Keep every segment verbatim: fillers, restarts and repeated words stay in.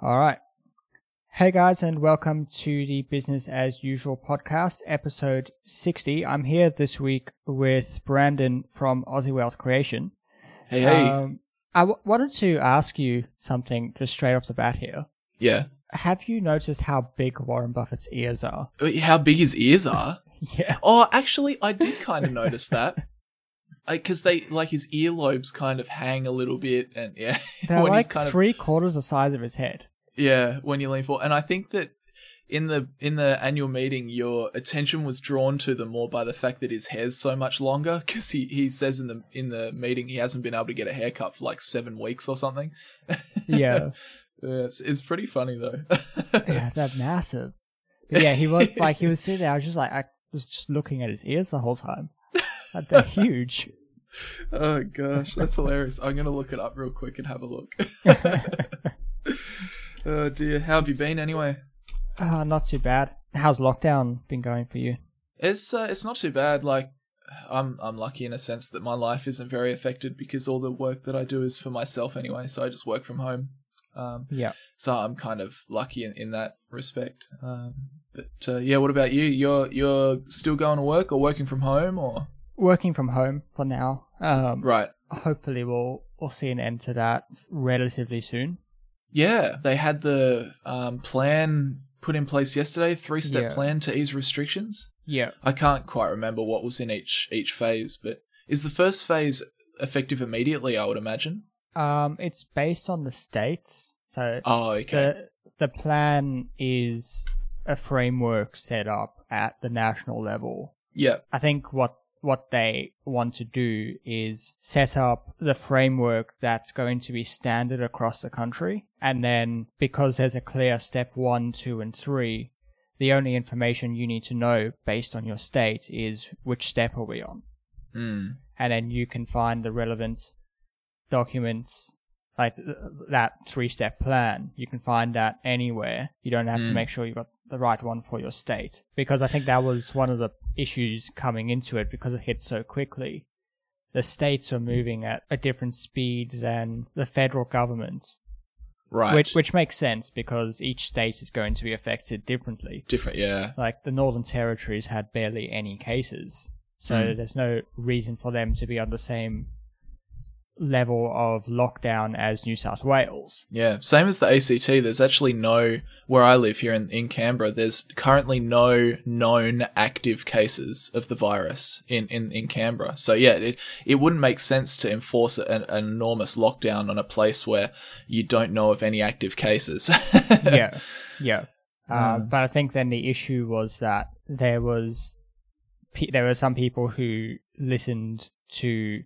All right. Hey guys, and welcome to the Business as Usual podcast, episode sixty. I'm here this week with Brandon from Aussie Wealth Creation. Hey, hey. Um, I w- wanted to ask you something just straight off the bat here. Yeah. Have you noticed how big Warren Buffett's ears are? How big his ears are? Yeah. Oh, actually, I did kind of notice that. Because they like his earlobes kind of hang a little bit, and yeah, they're when like he's kind three of... quarters the size of his head. Yeah, when you lean forward. And I think that in the in the annual meeting, your attention was drawn to them more by the fact that his hair's so much longer, because he, he says in the in the meeting he hasn't been able to get a haircut for like seven weeks or something. Yeah. yeah it's, it's pretty funny, though. Yeah, they're massive. But yeah, he was like he was sitting there, I was just like, I was just looking at his ears the whole time. Like, they're huge. Oh, gosh, that's hilarious. I'm going to look it up real quick and have a look. Oh dear, how have you been anyway? Uh, not too bad. How's lockdown been going for you? It's uh, it's not too bad. Like, I'm I'm lucky in a sense that my life isn't very affected because all the work that I do is for myself anyway. So I just work from home. Um, yeah. So I'm kind of lucky in, in that respect. Um, but uh, yeah, what about you? You're you're still going to work or working from home or? Working from home for now. Um, right. Hopefully we'll we'll see an end to that relatively soon. Yeah, they had the um, plan put in place yesterday, three-step yeah. plan to ease restrictions. Yeah. I can't quite remember what was in each each phase, but is the first phase effective immediately, I would imagine? Um, it's based on the states. So oh, okay. The, the plan is a framework set up at the national level. Yeah. I think what what they want to do is set up the framework that's going to be standard across the country. And then because there's a clear step one, two, and three, the only information you need to know based on your state is which step are we on. Mm. And then you can find the relevant documents, like th- that three-step plan. You can find that anywhere. You don't have mm. to make sure you've got the right one for your state. Because I think that was one of the issues coming into it, because it hit so quickly. The states are moving at a different speed than the federal government. Right. Which which makes sense because each state is going to be affected differently. Different, yeah. Like the Northern Territories had barely any cases. So mm. there's no reason for them to be on the same level of lockdown as New South Wales. Yeah, same as the A C T. There's actually no, where I live here in, in Canberra, there's currently no known active cases of the virus in, in, in Canberra. So yeah, it, it wouldn't make sense to enforce an, an enormous lockdown on a place where you don't know of any active cases. yeah, yeah. Uh, mm. But I think then the issue was that there was, there were some people who listened to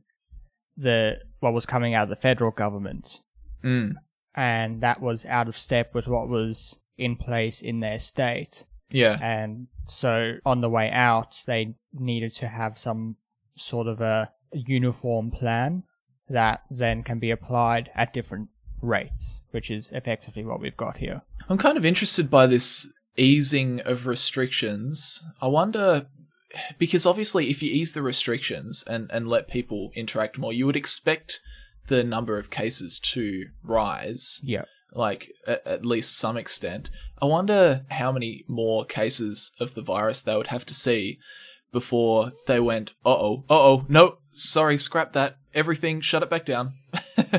the what was coming out of the federal government mm. and that was out of step with what was in place in their state. Yeah. And so on the way out, they needed to have some sort of a uniform plan that then can be applied at different rates, which is effectively what we've got here. I'm kind of interested by this easing of restrictions. I wonder, because obviously if you ease the restrictions and, and let people interact more, you would expect the number of cases to rise. Yeah. Like, at, at least some extent. I wonder how many more cases of the virus they would have to see before they went, uh-oh, uh-oh, no, sorry, scrap that. Everything, shut it back down.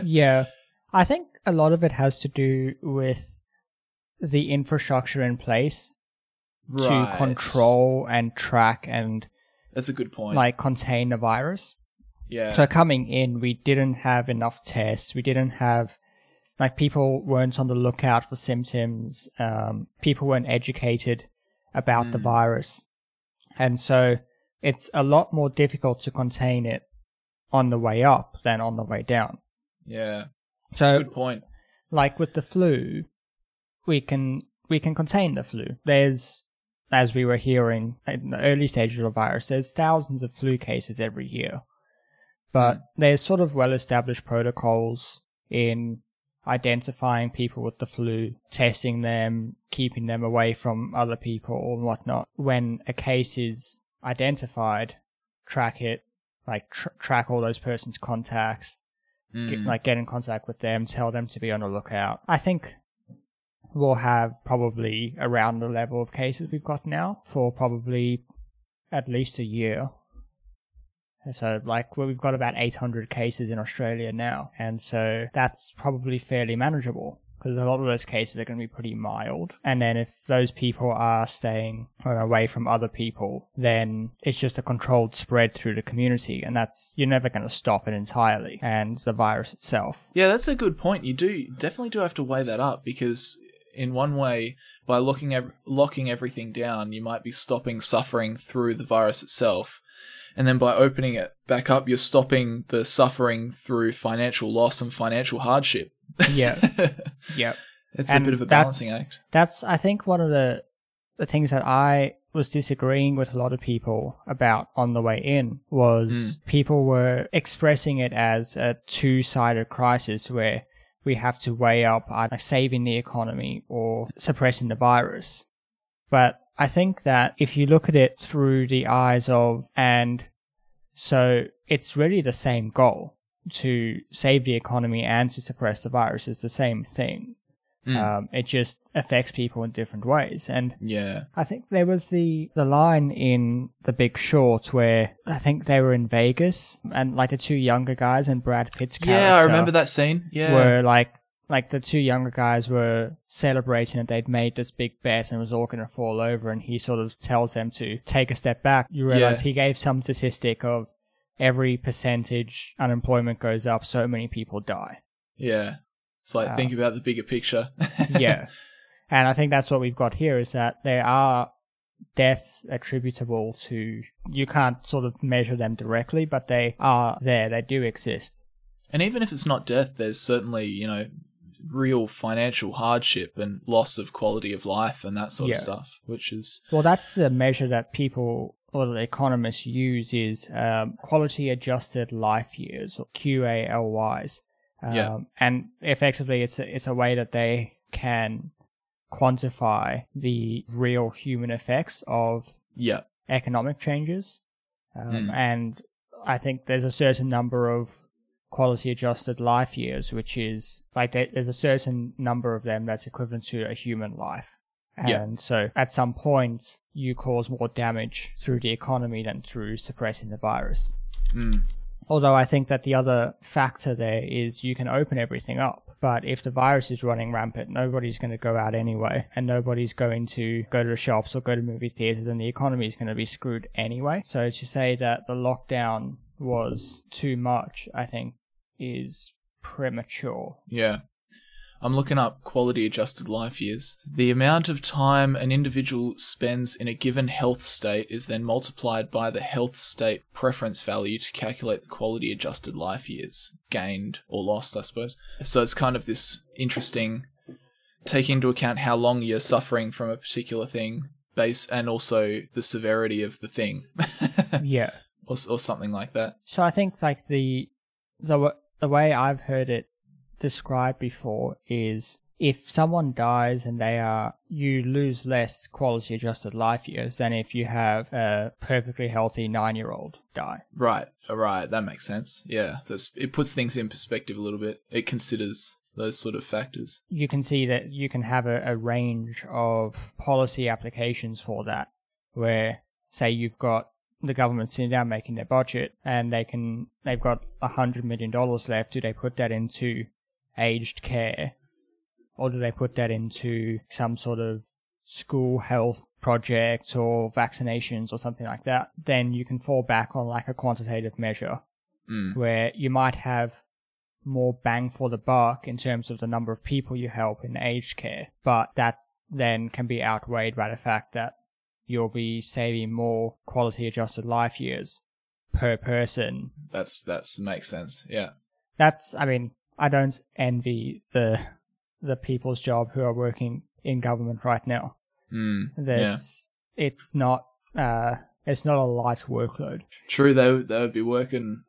Yeah. I think a lot of it has to do with the infrastructure in place. Right. To control and track and that's a good point. Like contain the virus. Yeah. So coming in, we didn't have enough tests. We didn't have like people weren't on the lookout for symptoms. Um, people weren't educated about mm. the virus, and so it's a lot more difficult to contain it on the way up than on the way down. Yeah. That's so, a good point. Like with the flu, we can we can contain the flu. There's As we were hearing in the early stages of the virus, there's thousands of flu cases every year. But mm. there's sort of well-established protocols in identifying people with the flu, testing them, keeping them away from other people and whatnot. When a case is identified, track it, like tr- track all those persons' contacts, mm. get, like get in contact with them, tell them to be on the lookout. I think we'll have probably around the level of cases we've got now for probably at least a year. So, like, well, we've got about eight hundred cases in Australia now, and so that's probably fairly manageable, because a lot of those cases are going to be pretty mild. And then if those people are staying away from other people, then it's just a controlled spread through the community, and that's, you're never going to stop it entirely, and the virus itself. Yeah, that's a good point. You do definitely do have to weigh that up, because in one way, by locking ev- locking everything down, you might be stopping suffering through the virus itself. And then by opening it back up, you're stopping the suffering through financial loss and financial hardship. Yeah. Yeah. It's and a bit of a balancing that's, act. That's, I think, one of the, the things that I was disagreeing with a lot of people about on the way in was mm. people were expressing it as a two-sided crisis where we have to weigh up either saving the economy or suppressing the virus. But I think that if you look at it through the eyes of, and so it's really the same goal, to save the economy and to suppress the virus is the same thing. Mm. Um, it just affects people in different ways. And yeah, I think there was the, the line in The Big Short where I think they were in Vegas, and like the two younger guys and Brad Pitt's character. Yeah, I remember that scene. Yeah, were like, Like, the two younger guys were celebrating that they'd made this big bet and it was all going to fall over, and he sort of tells them to take a step back. You realize yeah. he gave some statistic of every percentage unemployment goes up, so many people die. Yeah. It's like, uh, think about the bigger picture. Yeah. And I think that's what we've got here, is that there are deaths attributable to... You can't sort of measure them directly, but they are there. They do exist. And even if it's not death, there's certainly, you know... real financial hardship and loss of quality of life and that sort yeah. of stuff, which is... Well, that's the measure that people or the economists use, is um, quality-adjusted life years, or Q A L Ys. Um, yeah. And effectively, it's a, it's a way that they can quantify the real human effects of yeah. economic changes. Um, mm. And I think there's a certain number of quality adjusted life years, which is like there's a certain number of them that's equivalent to a human life. And yeah. so at some point you cause more damage through the economy than through suppressing the virus. Mm. Although I think that the other factor there is you can open everything up, but if the virus is running rampant, nobody's going to go out anyway, and nobody's going to go to the shops or go to movie theaters, and the economy is going to be screwed anyway. So to say that the lockdown was too much, I think, is premature. Yeah. I'm looking up quality adjusted life years. The amount of time an individual spends in a given health state is then multiplied by the health state preference value to calculate the quality adjusted life years gained or lost, I suppose. So it's kind of this interesting, take into account how long you're suffering from a particular thing, base, and also the severity of the thing. Yeah. Or, or something like that. So I think like the the w- The way I've heard it described before is if someone dies and they are, you lose less quality adjusted life years than if you have a perfectly healthy nine-year-old die. Right, right. That makes sense. Yeah. So it's, it puts things in perspective a little bit. It considers those sort of factors. You can see that you can have a, a range of policy applications for that, where say you've got the government sitting down making their budget, and they can, they've got a hundred million dollars left. Do they put that into aged care, or do they put that into some sort of school health project or vaccinations or something like that? Then you can fall back on like a quantitative measure mm. where you might have more bang for the buck in terms of the number of people you help in aged care, but that then can be outweighed by the fact that you'll be saving more quality-adjusted life years per person. That's that's makes sense, yeah. That's, I mean, I don't envy the the people's job who are working in government right now. Mm, that's yeah. it's not uh, it's not a light workload. True, they they would be working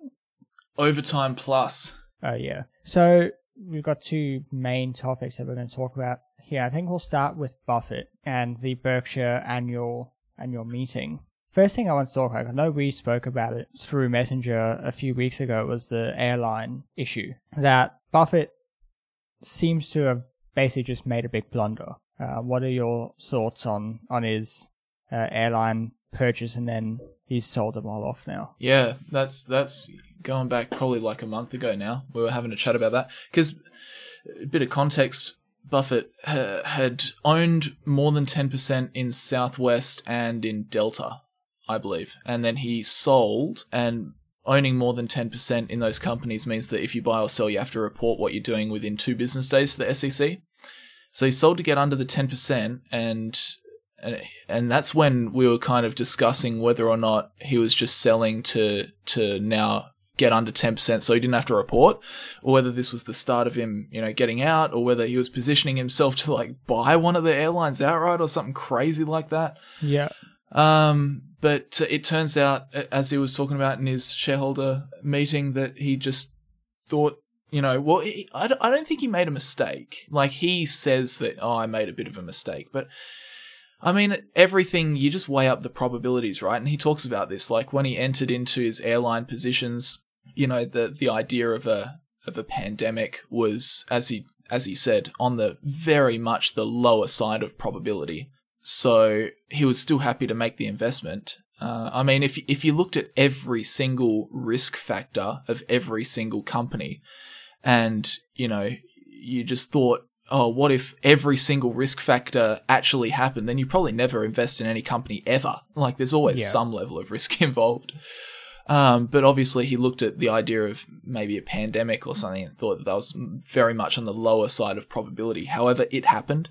overtime plus. Oh uh, yeah. So we've got two main topics that we're going to talk about. Yeah, I think we'll start with Buffett and the Berkshire annual annual meeting. First thing I want to talk about, I know we spoke about it through Messenger a few weeks ago, was the airline issue. That Buffett seems to have basically just made a big blunder. Uh, what are your thoughts on, on his uh, airline purchase, and then he's sold them all off now? Yeah, that's that's going back probably like a month ago now. We were having a chat about that because, a bit of context, Buffett uh, had owned more than ten percent in Southwest and in Delta, I believe. And then he sold, and owning more than ten percent in those companies means that if you buy or sell, you have to report what you're doing within two business days to the S E C. So he sold to get under the ten percent, and and that's when we were kind of discussing whether or not he was just selling to to now get under ten percent so he didn't have to report, or whether this was the start of him, you know, getting out, or whether he was positioning himself to like buy one of the airlines outright or something crazy like that. Yeah. Um, but it turns out, as he was talking about in his shareholder meeting, that he just thought, you know, well, he, I don't think he made a mistake. Like, he says that, oh, I made a bit of a mistake, but I mean, everything, you just weigh up the probabilities, right? And he talks about this, like when he entered into his airline positions, you know, the the idea of a of a pandemic was, as he as he said, on the very much the lower side of probability. So he was still happy to make the investment. Uh, I mean, if if you looked at every single risk factor of every single company, and you know, you just thought, oh, what if every single risk factor actually happened? Then you probably never invest in any company ever. Like, there's always yeah. some level of risk involved. Um, but obviously, he looked at the idea of maybe a pandemic or something and thought that, that was very much on the lower side of probability. However, it happened.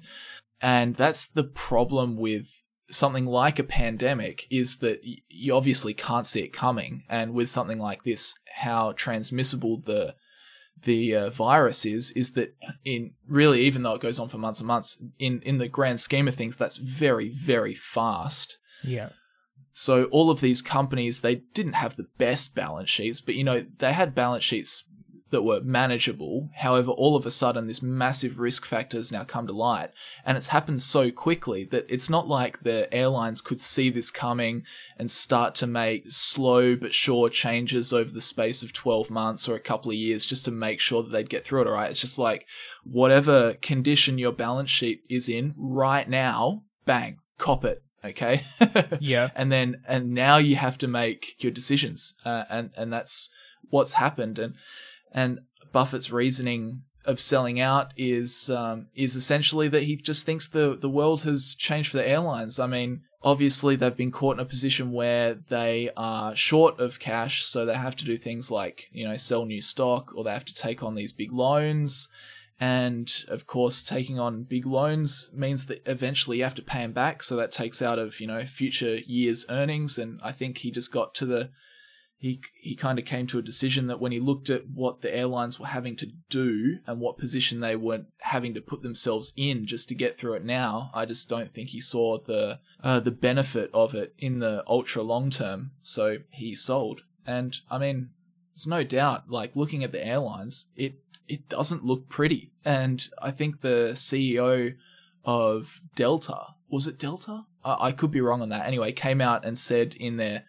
And that's the problem with something like a pandemic, is that you obviously can't see it coming. And with something like this, how transmissible the the uh, virus is, is that in really, even though it goes on for months and months, in, in the grand scheme of things, that's very, very fast. Yeah. So all of these companies, they didn't have the best balance sheets, but, you know, they had balance sheets that were manageable. However, all of a sudden, this massive risk factor has now come to light. And it's happened so quickly that it's not like the airlines could see this coming and start to make slow but sure changes over the space of twelve months or a couple of years just to make sure that they'd get through it, all right? It's just like, whatever condition your balance sheet is in right now, bang, cop it. Okay. Yeah. And then, and now you have to make your decisions, uh, and and that's what's happened. And and Buffett's reasoning of selling out is um, is essentially that he just thinks the the world has changed for the airlines. I mean, obviously they've been caught in a position where they are short of cash, so they have to do things like, you know, sell new stock, or they have to take on these big loans. And of course, taking on big loans means that eventually you have to pay them back. So that takes out of, you know, future years' earnings. And I think he just got to the, he he kind of came to a decision that when he looked at what the airlines were having to do and what position they were having to put themselves in just to get through it now, I just don't think he saw the uh, the benefit of it in the ultra long term. So he sold. And I mean, it's no doubt, like, looking at the airlines, it it doesn't look pretty. And I think the C E O of Delta, was it Delta? I, I could be wrong on that. Anyway, came out and said in their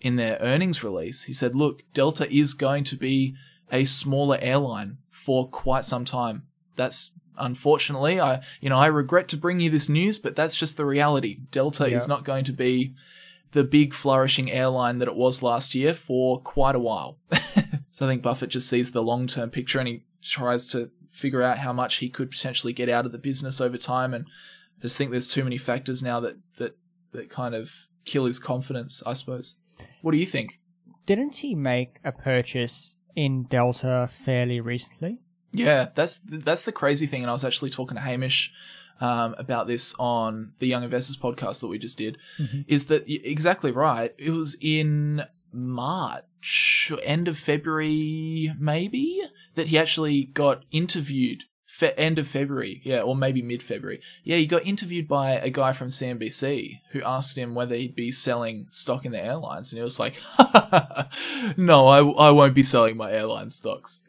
in their earnings release, he said, look, Delta is going to be a smaller airline for quite some time. That's, unfortunately, I you know, I regret to bring you this news, but that's just the reality. Delta yeah. is not going to be the big flourishing airline that it was last year for quite a while. So I think Buffett just sees the long-term picture, and he tries to figure out how much he could potentially get out of the business over time. And I just think there's too many factors now that, that, that kind of kill his confidence, I suppose. What do you think? Didn't he make a purchase in Delta fairly recently? Yeah, that's that's the crazy thing. And I was actually talking to Hamish Um, about this on the Young Investors podcast that we just did, mm-hmm. is that exactly right. It was in March, end of February, maybe, that he actually got interviewed. Fe- end of February, yeah, or maybe mid-February. Yeah, he got interviewed by a guy from C N B C who asked him whether he'd be selling stock in the airlines. And he was like, no, I, I won't be selling my airline stocks.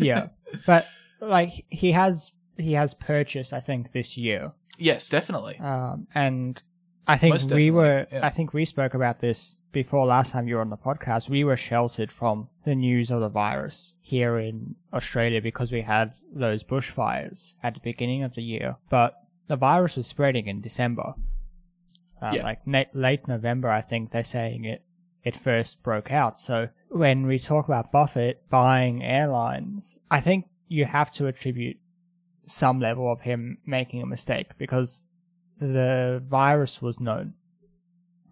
Yeah, but like he has... He has purchased, I think, this year. Yes, definitely. Um, and I think Most we were, yeah. I think we spoke about this before last time you were on the podcast. We were sheltered from the news of the virus here in Australia because we had those bushfires at the beginning of the year. But the virus was spreading in December. Uh, yeah. Like na- late November, I think they're saying it, it first broke out. So when we talk about Buffett buying airlines, I think you have to attribute some level of him making a mistake because the virus was known.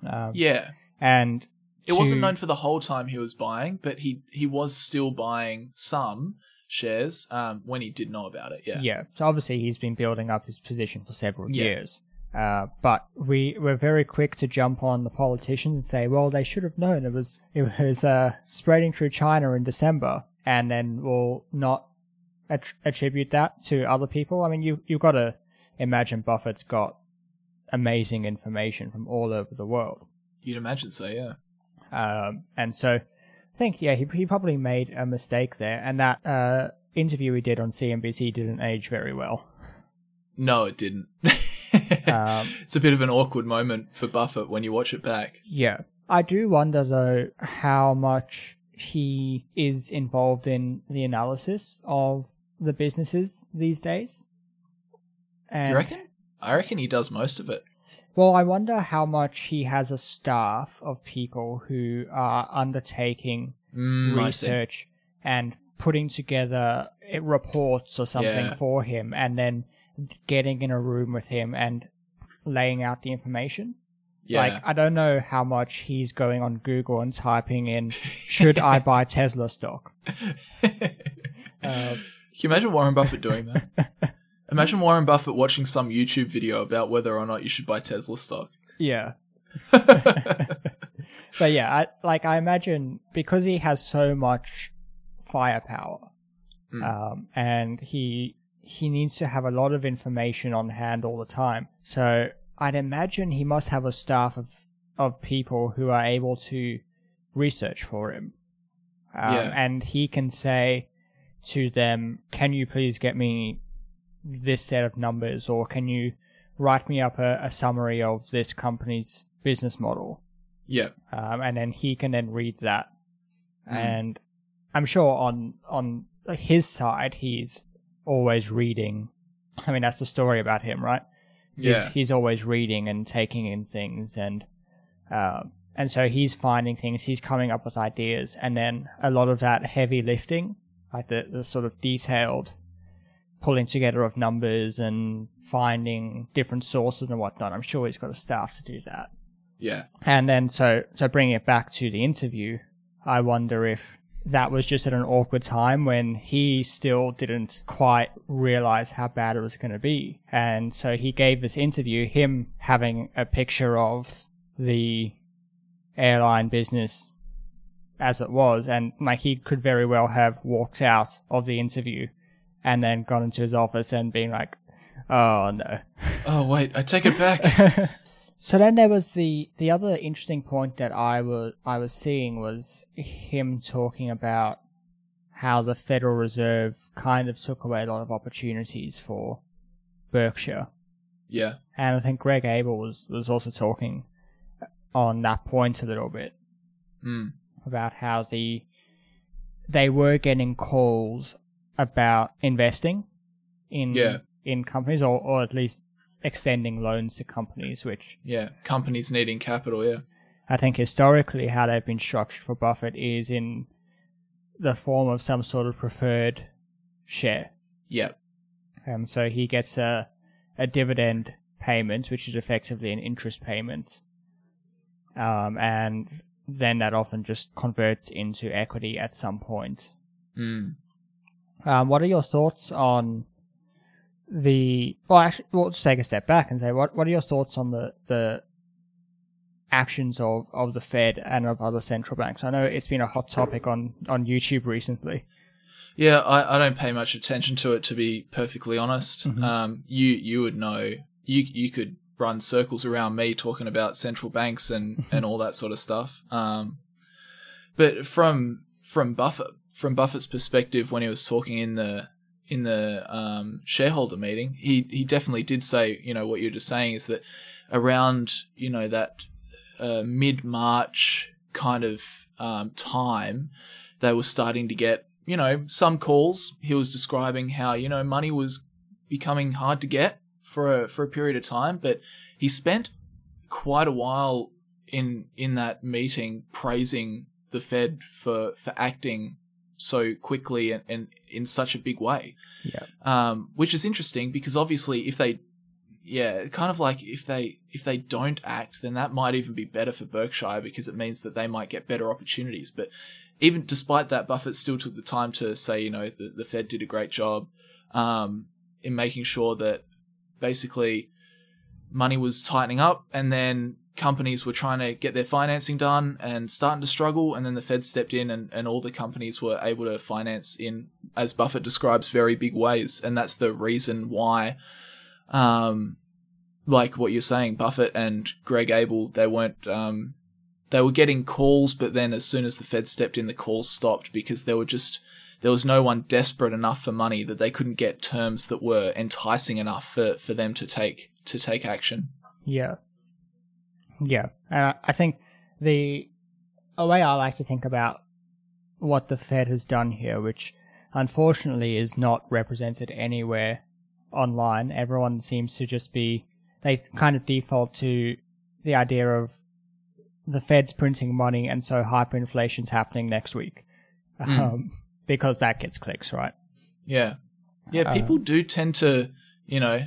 Um, yeah. And it to... wasn't known for the whole time he was buying, but he, he was still buying some shares um, when he did know about it. Yeah. Yeah. So obviously he's been building up his position for several yeah. years. Uh, but we were very quick to jump on the politicians and say, well, they should have known it was it was uh, spreading through China in December, and then we'll not att- attribute that to other people. I mean, you, you've got to imagine Buffett's got amazing information from all over the world. You'd imagine so, yeah. Um, and so I think, yeah, he, he probably made a mistake there, and that uh, interview we did on C N B C didn't age very well. No, it didn't. um, it's a bit of an awkward moment for Buffett when you watch it back. Yeah. I do wonder, though, how much he is involved in the analysis of the businesses these days. And you reckon? I reckon he does most of it. Well, I wonder how much he has a staff of people who are undertaking mm, research and putting together reports or something yeah. for him, and then getting in a room with him and laying out the information. Yeah. Like, I don't know how much he's going on Google and typing in, should I buy Tesla stock? uh, Can you imagine Warren Buffett doing that? Imagine Warren Buffett watching some YouTube video about whether or not you should buy Tesla stock. Yeah. But yeah, I, like I imagine because he has so much firepower, mm. um, and he... he needs to have a lot of information on hand all the time. So I'd imagine he must have a staff of, of people who are able to research for him. Um, yeah. And he can say to them, can you please get me this set of numbers, or can you write me up a, a summary of this company's business model? Yeah. Um, and then he can then read that. Mm. And I'm sure on, on his side, he's always reading. I mean, that's the story about him, right? Yeah. He's, he's always reading and taking in things, and uh, and so he's finding things, he's coming up with ideas, and then a lot of that heavy lifting, like the, the sort of detailed pulling together of numbers and finding different sources and whatnot, I'm sure he's got a staff to do that. Yeah. And then so, so bringing it back to the interview, I wonder if that was just at an awkward time when he still didn't quite realize how bad it was going to be. And so he gave this interview, him having a picture of the airline business as it was. And like, he could very well have walked out of the interview and then gone into his office and being like, oh no. Oh wait, I take it back. So then there was the, the other interesting point that I was I was seeing was him talking about how the Federal Reserve kind of took away a lot of opportunities for Berkshire. Yeah. And I think Greg Abel was, was also talking on that point a little bit mm. about how the they were getting calls about investing in yeah. in companies, or, or at least extending loans to companies, which... Yeah, companies needing capital, yeah. I think historically how they've been structured for Buffett is in the form of some sort of preferred share. Yeah. And so he gets a, a dividend payment, which is effectively an interest payment. Um, and then that often just converts into equity at some point. Mm. Um, what are your thoughts on... The well, actually, we'll just take a step back and say, what what are your thoughts on the the actions of, of the Fed and of other central banks? I know it's been a hot topic on, on YouTube recently. Yeah, I, I don't pay much attention to it, to be perfectly honest. Mm-hmm. Um, you you would know, you you could run circles around me talking about central banks and, and all that sort of stuff. Um, but from from Buffett from Buffett's perspective, when he was talking in the in the um, shareholder meeting, he, he definitely did say, you know, what you're just saying is that around, you know, that uh, mid-March kind of um, time, they were starting to get, you know, some calls. He was describing how, you know, money was becoming hard to get for a, for a period of time, but he spent quite a while in in that meeting praising the Fed for for acting so quickly and, and in such a big way. Yeah. Um, which is interesting because obviously if they yeah, kind of like if they if they don't act, then that might even be better for Berkshire because it means that they might get better opportunities. But even despite that, Buffett still took the time to say, you know, the, the Fed did a great job um, in making sure that basically money was tightening up and then companies were trying to get their financing done and starting to struggle. And then the Fed stepped in and, and all the companies were able to finance in, as Buffett describes, very big ways. And that's the reason why, um, like what you're saying, Buffett and Greg Abel, they weren't, um, they were getting calls, but then as soon as the Fed stepped in, the calls stopped because there were just, there was no one desperate enough for money that they couldn't get terms that were enticing enough for, for them to take, to take action. Yeah. Yeah, and I think the a way I like to think about what the Fed has done here, which unfortunately is not represented anywhere online. Everyone seems to just be, they kind of default to the idea of the Fed's printing money and so hyperinflation's happening next week mm. um, because that gets clicks, right? Yeah. Yeah, people um, do tend to, you know,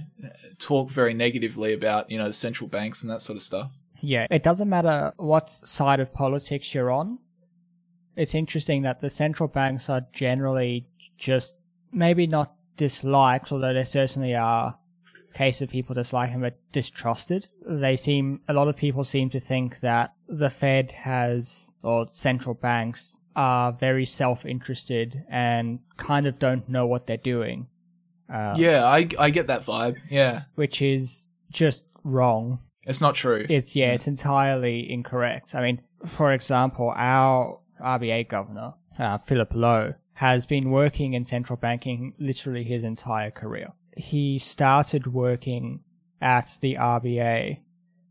talk very negatively about, you know, the central banks and that sort of stuff. Yeah, it doesn't matter what side of politics you're on. It's interesting that the central banks are generally just maybe not disliked, although there certainly are cases of people disliking, but distrusted. They seem, a lot of people seem to think that the Fed has, or central banks are very self-interested and kind of don't know what they're doing. Um, yeah, I, I get that vibe. Yeah. Which is just wrong. It's not true. It's yeah, it's entirely incorrect. I mean, for example, our R B A governor, uh, Philip Lowe, has been working in central banking literally his entire career. He started working at the R B A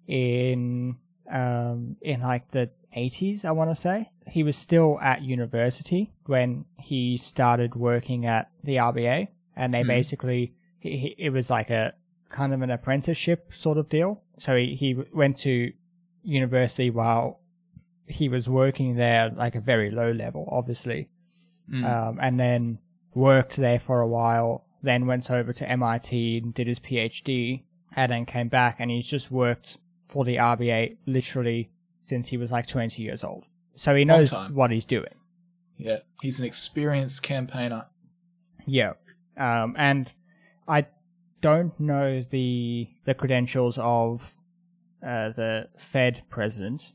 in um, in like the eighties, I want to say. He was still at university when he started working at the R B A, and they mm. basically he, he, it was like a kind of an apprenticeship sort of deal. So he, he went to university while he was working there, like a very low level, obviously, mm. um, and then worked there for a while, then went over to M I T and did his PhD, and then came back, and he's just worked for the R B A literally since he was like twenty years old. So he knows what he's doing. Yeah, he's an experienced campaigner. Yeah, um, and I... don't know the the credentials of uh, the Fed president.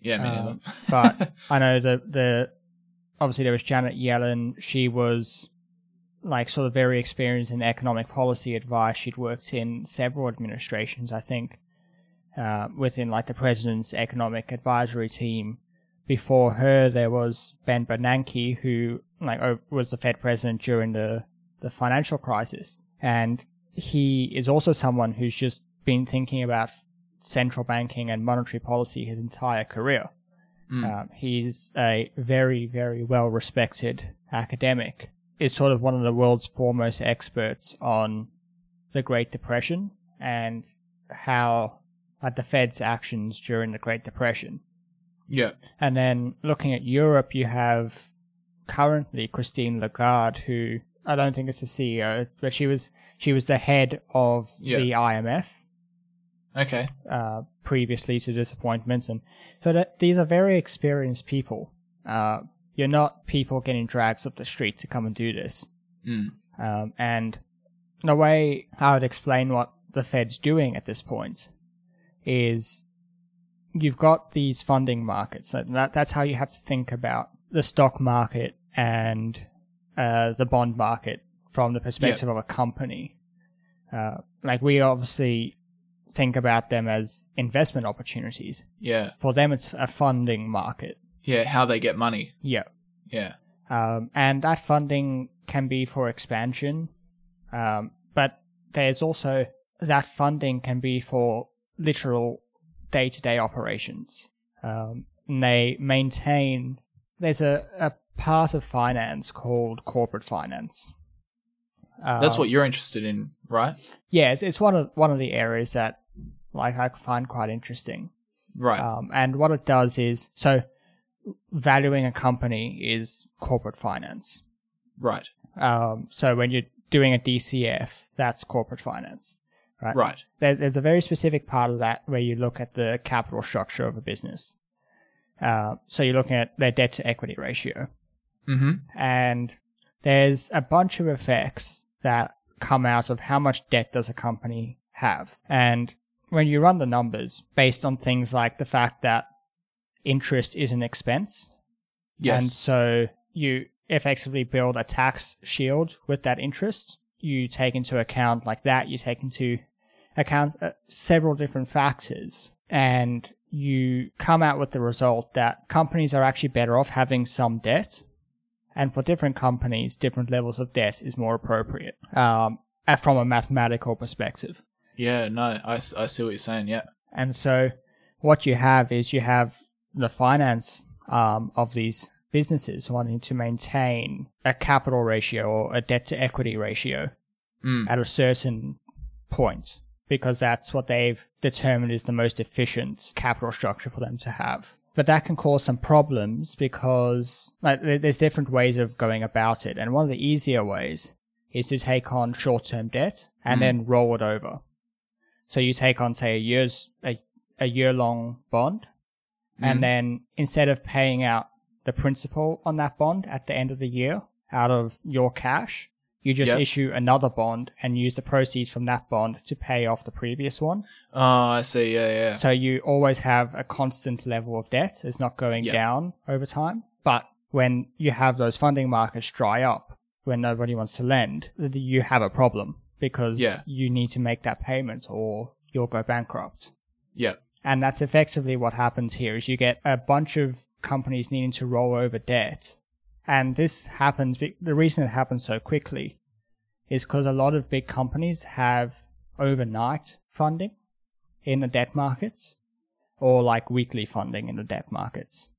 Yeah, me neither. Um, but I know the the obviously there was Janet Yellen. She was like sort of very experienced in economic policy advice. She'd worked in several administrations, I think, uh, within like the president's economic advisory team. Before her, there was Ben Bernanke, who like was the Fed president during the the financial crisis. And he is also someone who's just been thinking about central banking and monetary policy his entire career. Mm. Um, he's a very, very well-respected academic. He's sort of one of the world's foremost experts on the Great Depression and how uh, the Fed's actions during the Great Depression. Yeah. And then looking at Europe, you have currently Christine Lagarde, who... I don't think it's the C E O, but she was she was the head of yeah. the I M F. Okay. Uh, previously to disappointments, and so that these are very experienced people. Uh, you're not people getting dragged up the street to come and do this. Mm. Um, and the way I would explain what the Fed's doing at this point is, you've got these funding markets. So that, that's how you have to think about the stock market and. Uh, the bond market from the perspective yep. of a company. Uh, like we obviously think about them as investment opportunities. Yeah. For them, it's a funding market. Yeah, how they get money. Yeah. Yeah. Um, and that funding can be for expansion, um, but there's also that funding can be for literal day-to-day operations. Um, and they maintain, there's a, a part of finance called corporate finance, Um, That's what you're interested in, right? Yeah, it's, it's one of one of the areas that like I find quite interesting. Right. Um, and what it does is, so valuing a company is corporate finance. Right. Um, so when you're doing a D C F, that's corporate finance. Right. Right. There, there's a very specific part of that where you look at the capital structure of a business. Uh, so you're looking at their debt to equity ratio. Mm-hmm. And there's a bunch of effects that come out of how much debt does a company have. And when you run the numbers based on things like the fact that interest is an expense. Yes. And so you effectively build a tax shield with that interest. You take into account like that. You take into account uh, several different factors, and you come out with the result that companies are actually better off having some debt. And for different companies, different levels of debt is more appropriate um, from a mathematical perspective. Yeah, no, I, I see what you're saying, yeah. And so what you have is you have the finance um, of these businesses wanting to maintain a capital ratio or a debt to equity ratio mm. at a certain point, because that's what they've determined is the most efficient capital structure for them to have. But that can cause some problems because like, there's different ways of going about it. And one of the easier ways is to take on short-term debt and mm. then roll it over. So you take on, say, a year's a, a year-long bond, mm. and then instead of paying out the principal on that bond at the end of the year out of your cash, you just yep. issue another bond and use the proceeds from that bond to pay off the previous one. Oh, I see. Yeah, yeah. So you always have a constant level of debt. It's not going yep. down over time. But when you have those funding markets dry up, when nobody wants to lend, you have a problem because yeah. you need to make that payment or you'll go bankrupt. Yeah. And that's effectively what happens here is you get a bunch of companies needing to roll over debt. And this happens, the reason it happens so quickly is because a lot of big companies have overnight funding in the debt markets or like weekly funding in the debt markets.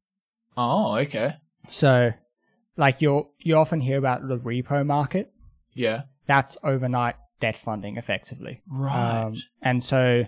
Oh, okay. So like you'll, you often hear about the repo market. Yeah. That's overnight debt funding effectively. Right. Um, and so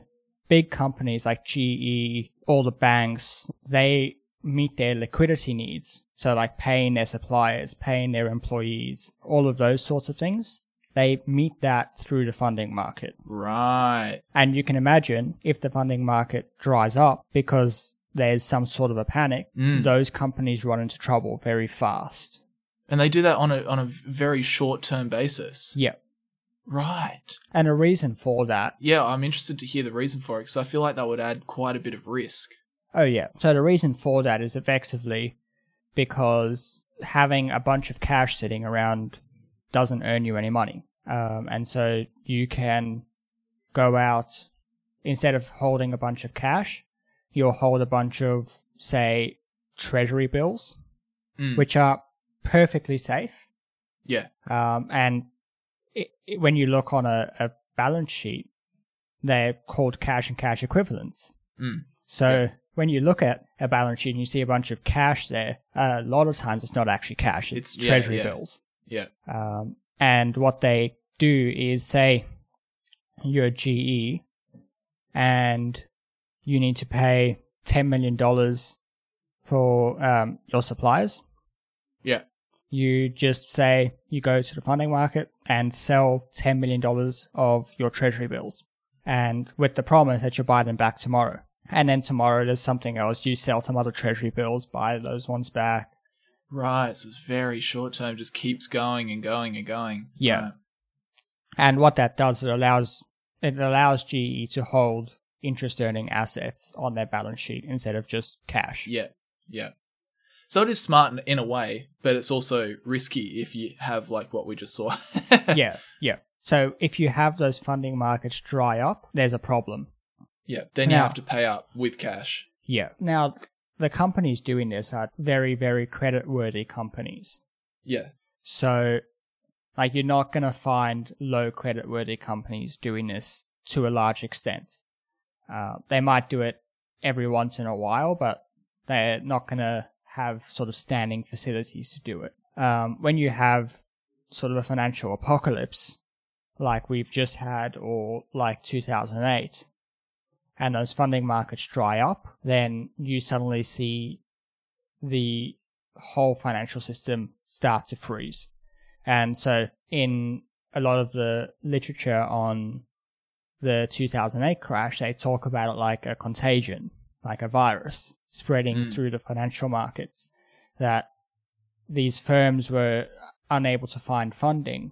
big companies like G E, all the banks, they meet their liquidity needs. So like paying their suppliers, paying their employees, all of those sorts of things, they meet that through the funding market. Right. And you can imagine if the funding market dries up because there's some sort of a panic, mm. those companies run into trouble very fast. And they do that on a on a very short-term basis. Yeah. Right. And a reason for that. Yeah, I'm interested to hear the reason for it because I feel like that would add quite a bit of risk. Oh, yeah. So the reason for that is effectively because having a bunch of cash sitting around doesn't earn you any money. Um, and so you can go out, instead of holding a bunch of cash, you'll hold a bunch of, say, treasury bills, mm. which are perfectly safe. Yeah. Um, and it, it, when you look on a, a balance sheet, they're called cash and cash equivalents. Mm. So yeah. When you look at a balance sheet and you see a bunch of cash there, a lot of times it's not actually cash, it's, it's treasury yeah, yeah. bills. Yeah. Um, and what they do is say you're G E and you need to pay ten million dollars for um, your suppliers. Yeah. You just say you go to the funding market and sell ten million dollars of your treasury bills and with the promise that you'll buy them back tomorrow. And then tomorrow there's something else. You sell some other treasury bills, buy those ones back. Right. So it's very short term. Just keeps going and going and going. Yeah. Right. And what that does, it allows it allows G E to hold interest earning assets on their balance sheet instead of just cash. Yeah. Yeah. So it is smart in a way, but it's also risky if you have like what we just saw. yeah. Yeah. So if you have those funding markets dry up, there's a problem. Yeah, then you now, have to pay up with cash. Yeah. Now, the companies doing this are very, very creditworthy companies. Yeah. So, like, you're not going to find low creditworthy companies doing this to a large extent. Uh, they might do it every once in a while, but they're not going to have sort of standing facilities to do it. Um, when you have sort of a financial apocalypse like we've just had, or like two thousand eight, and those funding markets dry up, then you suddenly see the whole financial system start to freeze. And so in a lot of the literature on the two thousand eight crash, they talk about it like a contagion, like a virus spreading mm. through the financial markets, that these firms were unable to find funding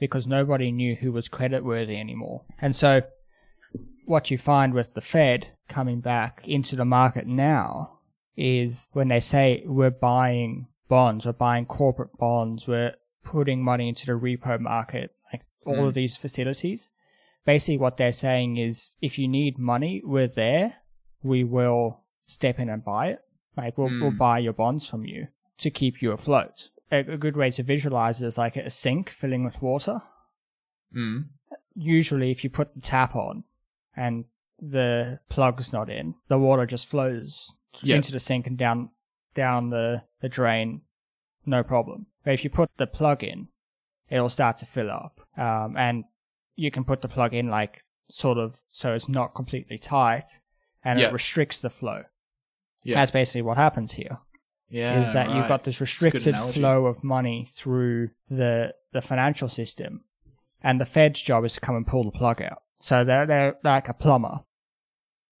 because nobody knew who was creditworthy anymore. And so what you find with the Fed coming back into the market now is when they say we're buying bonds, we're buying corporate bonds, we're putting money into the repo market, like all mm. of these facilities, basically what they're saying is if you need money, we're there, we will step in and buy it. Like we'll, mm. we'll buy your bonds from you to keep you afloat. A, a good way to visualize it is like a sink filling with water. Mm. Usually if you put the tap on and the plug's not in, the water just flows yep. into the sink and down down the, the drain, no problem. But if you put the plug in, it'll start to fill up. Um, and you can put the plug in like sort of so it's not completely tight and yep. it restricts the flow. Yep. That's basically what happens here. Yeah, is that right. You've got this restricted flow of money through the the financial system, and the Fed's job is to come and pull the plug out. So they're they're like a plumber.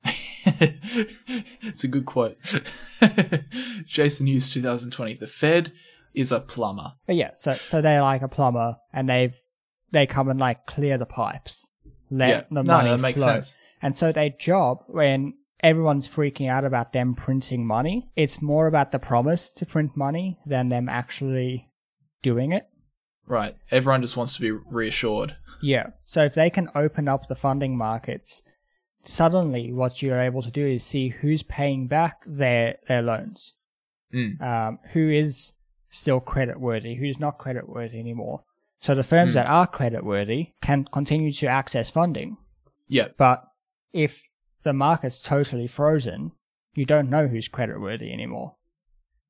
It's a good quote. Jason Hughes, two thousand twenty. The Fed is a plumber. But yeah, so so they're like a plumber, and they've they come and like clear the pipes, let yeah. the no, money that makes flow. Sense. And so their job when everyone's freaking out about them printing money, it's more about the promise to print money than them actually doing it. Right. Everyone just wants to be reassured. Yeah. So if they can open up the funding markets, suddenly what you're able to do is see who's paying back their, their loans, mm. um, who is still creditworthy, who's not creditworthy anymore. So the firms mm. that are creditworthy can continue to access funding. Yeah. But if the market's totally frozen, you don't know who's creditworthy anymore.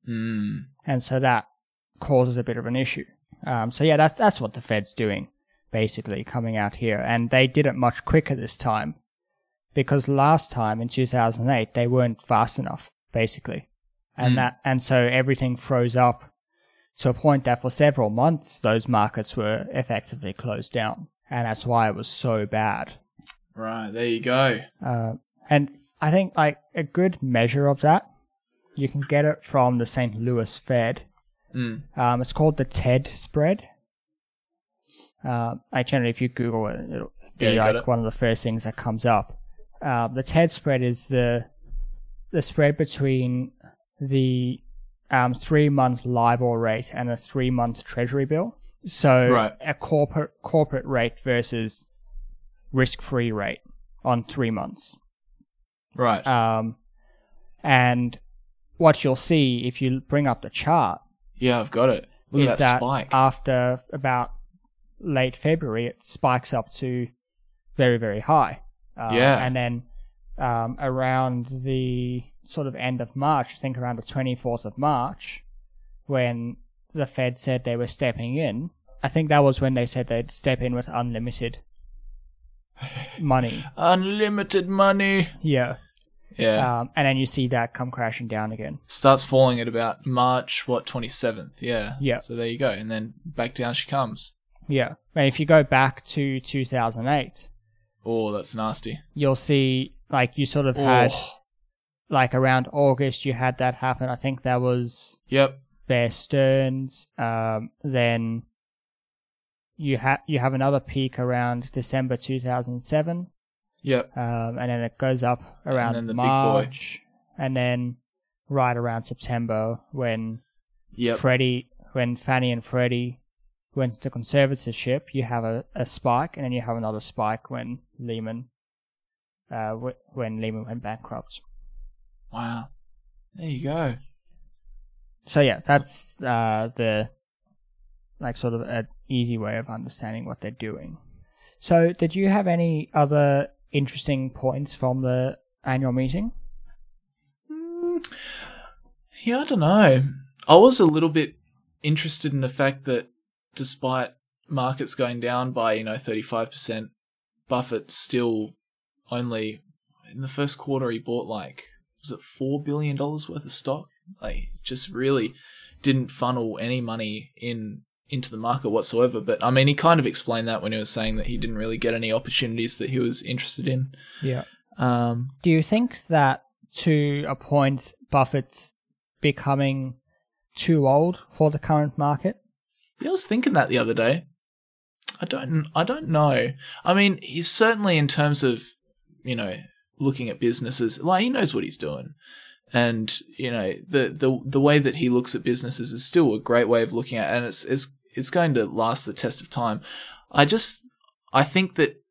Mm. And so that causes a bit of an issue. Um, so yeah, that's that's what the Fed's doing, basically, coming out here. And they did it much quicker this time, because last time in two thousand eight, they weren't fast enough, basically. And mm. that and so everything froze up to a point that for several months, those markets were effectively closed down. And that's why it was so bad. Right, there you go. Uh, and I think like a good measure of that, you can get it from the Saint Louis Fed. Mm. Um, it's called the TED spread. Uh, I generally, if you Google it, it'll be yeah, like it. one of the first things that comes up. Uh, the TED spread is the the spread between the um, three-month LIBOR rate and a three-month Treasury bill. So right. a corporate corporate rate versus risk-free rate on three months. Right. Um, and what you'll see if you bring up the chart. Yeah, I've got it. Look at that, that spike. After about late February, it spikes up to very, very high. Uh, yeah. And then um, around the sort of end of March, I think around the twenty-fourth of March, when the Fed said they were stepping in, I think that was when they said they'd step in with unlimited money. Unlimited money. Yeah. Yeah. Um, and then you see that come crashing down again. Starts falling at about March, what, twenty-seventh? Yeah. Yeah. So there you go. And then back down she comes. Yeah. And if you go back to two thousand eight. Oh, that's nasty. You'll see, like, you sort of oh. had, like, around August, you had that happen. I think that was yep. Bear Stearns. Um, then you have you have another peak around December two thousand seven. Yep. Um, and then it goes up around and the March, and then right around September when yep. Freddie, when Fannie and Freddie went to conservatorship, you have a, a spike, and then you have another spike when Lehman, uh, w- when Lehman went bankrupt. Wow. There you go. So yeah, that's uh the like sort of a easy way of understanding what they're doing. So did you have any other interesting points from the annual meeting? Mm, yeah, I don't know. I was a little bit interested in the fact that despite markets going down by, you know, thirty-five percent, Buffett still only in the first quarter he bought like, was it four billion dollars worth of stock? Like, just really didn't funnel any money in into the market whatsoever. But I mean, he kind of explained that when he was saying that he didn't really get any opportunities that he was interested in. Yeah. Um, Do you think that to a point Buffett's becoming too old for the current market? Yeah, I was thinking that the other day. I don't, I don't know. I mean, he's certainly, in terms of, you know, looking at businesses, like, he knows what he's doing. And, you know, the, the the way that he looks at businesses is still a great way of looking at it, and it's it's it's going to last the test of time. I just I think that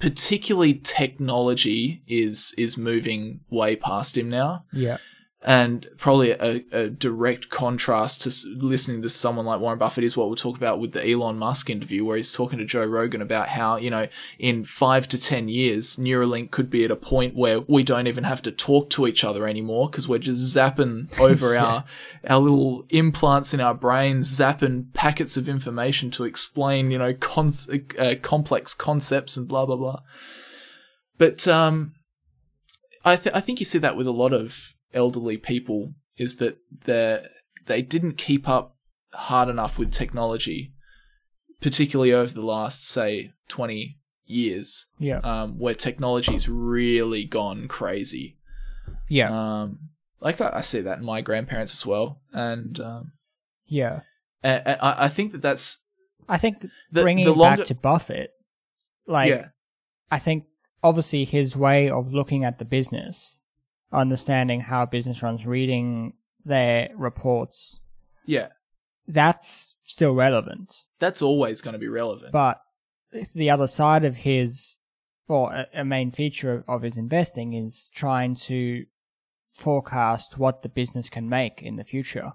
particularly technology is is moving way past him now. Yeah. And probably a, a direct contrast to listening to someone like Warren Buffett is what we'll talk about with the Elon Musk interview, where he's talking to Joe Rogan about how, you know, in five to ten years, Neuralink could be at a point where we don't even have to talk to each other anymore, because we're just zapping over yeah. our our little implants in our brains, zapping packets of information to explain, you know, con- uh, complex concepts and blah, blah, blah. But um, I, th- I think you see that with a lot of elderly people, is that they they didn't keep up hard enough with technology, particularly over the last, say, twenty years, yeah, um, where technology's really gone crazy. Yeah. Um, like, I, I see that in my grandparents as well. And, um, yeah. And, and I, I think that that's... I think the, bringing the longer... back to Buffett, like, yeah. I think, obviously, his way of looking at the business, understanding how business runs, reading their reports. Yeah. That's still relevant. That's always going to be relevant. But the other side of his, or a main feature of his investing, is trying to forecast what the business can make in the future.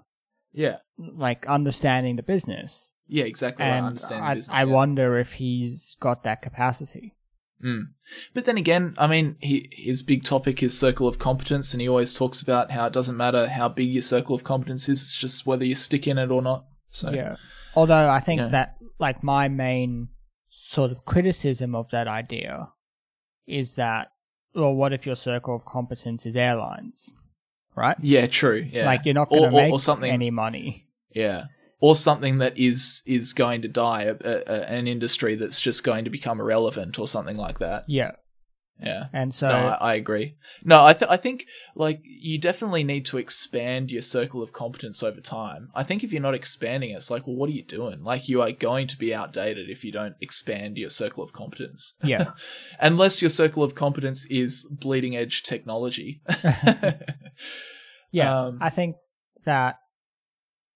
Yeah. Like, understanding the business. Yeah, exactly. And right. Understanding I, the business, I yeah. wonder if he's got that capacity. Mm. But then again, I mean, he, his big topic is circle of competence, and he always talks about how it doesn't matter how big your circle of competence is, it's just whether you stick in it or not. So yeah. Although I think yeah. that, like, my main sort of criticism of that idea is that, well, what if your circle of competence is airlines, right? Yeah, true. Yeah. Like, you're not going to make or something, any money. Yeah. Or something that is is going to die, a, a, an industry that's just going to become irrelevant or something like that. Yeah. Yeah. And so... No, I, I agree. No, I, th- I think, like, you definitely need to expand your circle of competence over time. I think if you're not expanding it, it's like, well, what are you doing? Like, you are going to be outdated if you don't expand your circle of competence. Yeah. Unless your circle of competence is bleeding-edge technology. yeah. Um, I think that...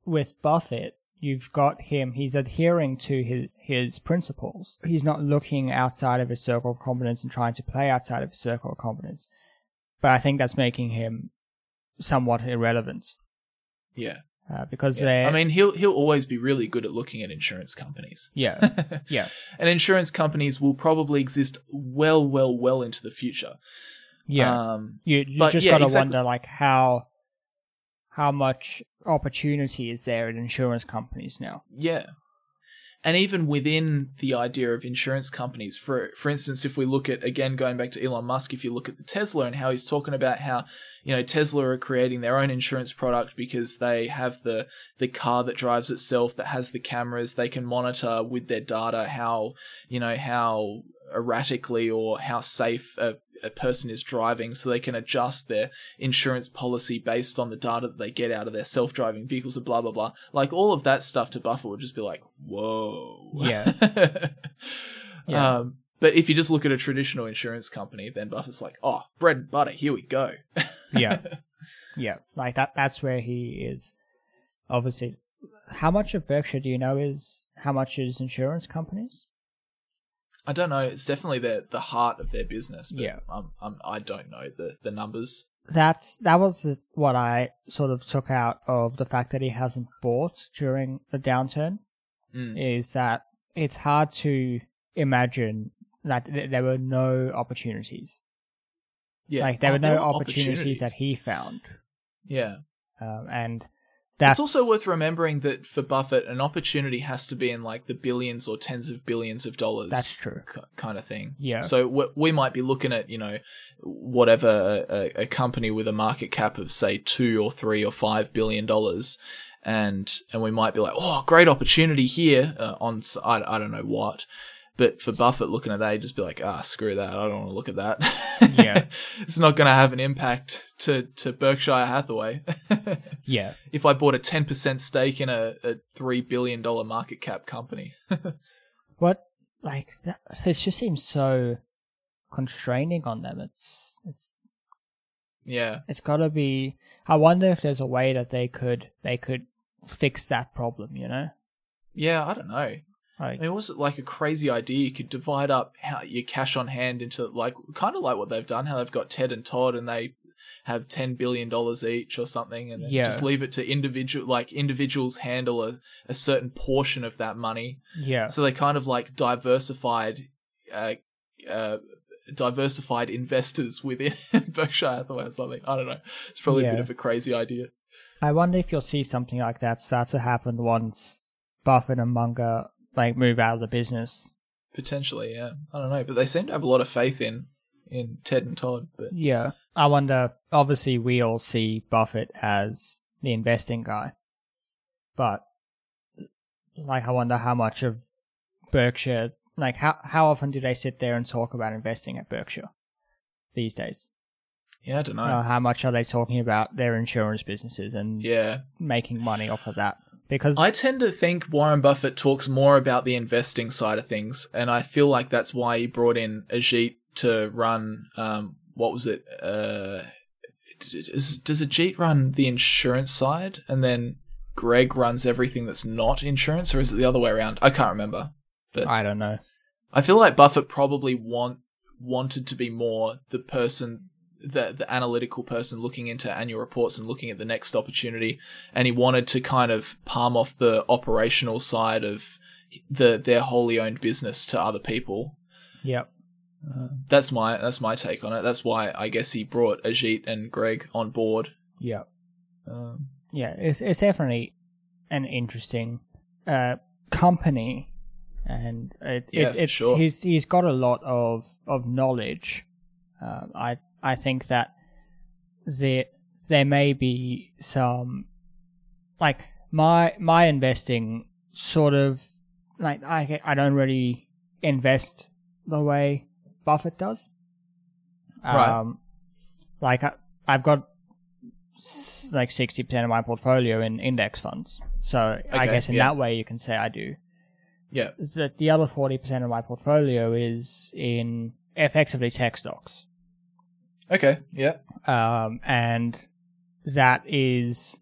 with Buffett, you've got him, he's adhering to his, his principles. He's not looking outside of his circle of competence and trying to play outside of his circle of competence. But I think that's making him somewhat irrelevant. Yeah. Uh, because yeah. they I mean, he'll he'll always be really good at looking at insurance companies. Yeah. Yeah. And insurance companies will probably exist well, well, well into the future. Yeah. Um, you you just yeah, got to exactly. wonder, like, how... how much opportunity is there in insurance companies now? Yeah. And even within the idea of insurance companies, for for instance, if we look at, again, going back to Elon Musk, if you look at the Tesla and how he's talking about how, you know, Tesla are creating their own insurance product because they have the, the car that drives itself, that has the cameras, they can monitor with their data how, you know, how erratically or how safe a a person is driving, so they can adjust their insurance policy based on the data that they get out of their self-driving vehicles and blah, blah, blah. Like, all of that stuff to Buffett would just be like, whoa. Yeah. yeah. Um, but if you just look at a traditional insurance company, then Buffett's like, oh, bread and butter, here we go. yeah. Yeah. Like, that. that's where he is. Obviously, how much of Berkshire do you know is, how much is insurance companies? I don't know. It's definitely the the heart of their business, but yeah. I'm, I'm, I don't know the, the numbers. That's That was what I sort of took out of the fact that he hasn't bought during the downturn, mm. is that it's hard to imagine that there were no opportunities. Yeah, Like, there oh, were no there were opportunities, opportunities that he found. Yeah. Um, and That's... It's also worth remembering that for Buffett, an opportunity has to be in like the billions or tens of billions of dollars. That's true. K- kind of thing. Yeah. So we, we might be looking at, you know, whatever a, a company with a market cap of say two or three or five billion dollars, and and we might be like, oh, great opportunity here uh, on I, I don't know what. But for Buffett, looking at that, he'd just be like, ah, screw that. I don't want to look at that. Yeah. It's not going to have an impact to, to Berkshire Hathaway. Yeah. If I bought a ten percent stake in a, a three billion dollars market cap company. What? Like, that, it just seems so constraining on them. It's, it's, yeah. It's got to be, I wonder if there's a way that they could, they could fix that problem, you know? Yeah, I don't know. I mean, was it like a crazy idea? You could divide up how your cash on hand into like kind of like what they've done, how they've got Ted and Todd and they have ten billion dollars each or something, and then yeah. just leave it to individual, like individuals handle a, a certain portion of that money. Yeah. So they kind of like diversified, uh, uh, diversified investors within Berkshire Hathaway or something. I don't know. It's probably yeah. a bit of a crazy idea. I wonder if you'll see something like that start to happen once Buffett and Munger like move out of the business. Potentially, yeah. I don't know. But they seem to have a lot of faith in, in Ted and Todd. But yeah. I wonder, obviously we all see Buffett as the investing guy. But like I wonder how much of Berkshire, like how, how often do they sit there and talk about investing at Berkshire these days? Yeah, I don't know. Uh, how much are they talking about their insurance businesses and yeah. making money off of that? Because I tend to think Warren Buffett talks more about the investing side of things, and I feel like that's why he brought in Ajit to run, um, what was it? Uh, does, does Ajit run the insurance side, and then Greg runs everything that's not insurance, or is it the other way around? I can't remember. But I don't know. I feel like Buffett probably want wanted to be more the person... The, the analytical person looking into annual reports and looking at the next opportunity, and he wanted to kind of palm off the operational side of the their wholly owned business to other people. Yep. Uh, that's my that's my take on it. That's why I guess he brought Ajit and Greg on board. Yep. Um, yeah, it's it's definitely an interesting uh, company, and it, yeah, it, it's sure. he's he's got a lot of of knowledge. Uh, I. I think that there there may be some, like my my investing sort of like I I don't really invest the way Buffett does. Right. Um, like I I've got like sixty percent of my portfolio in index funds, so okay, I guess in yeah. that way you can say I do. Yeah. The the other forty percent of my portfolio is in effectively tech stocks. Okay, yeah. Um, and that is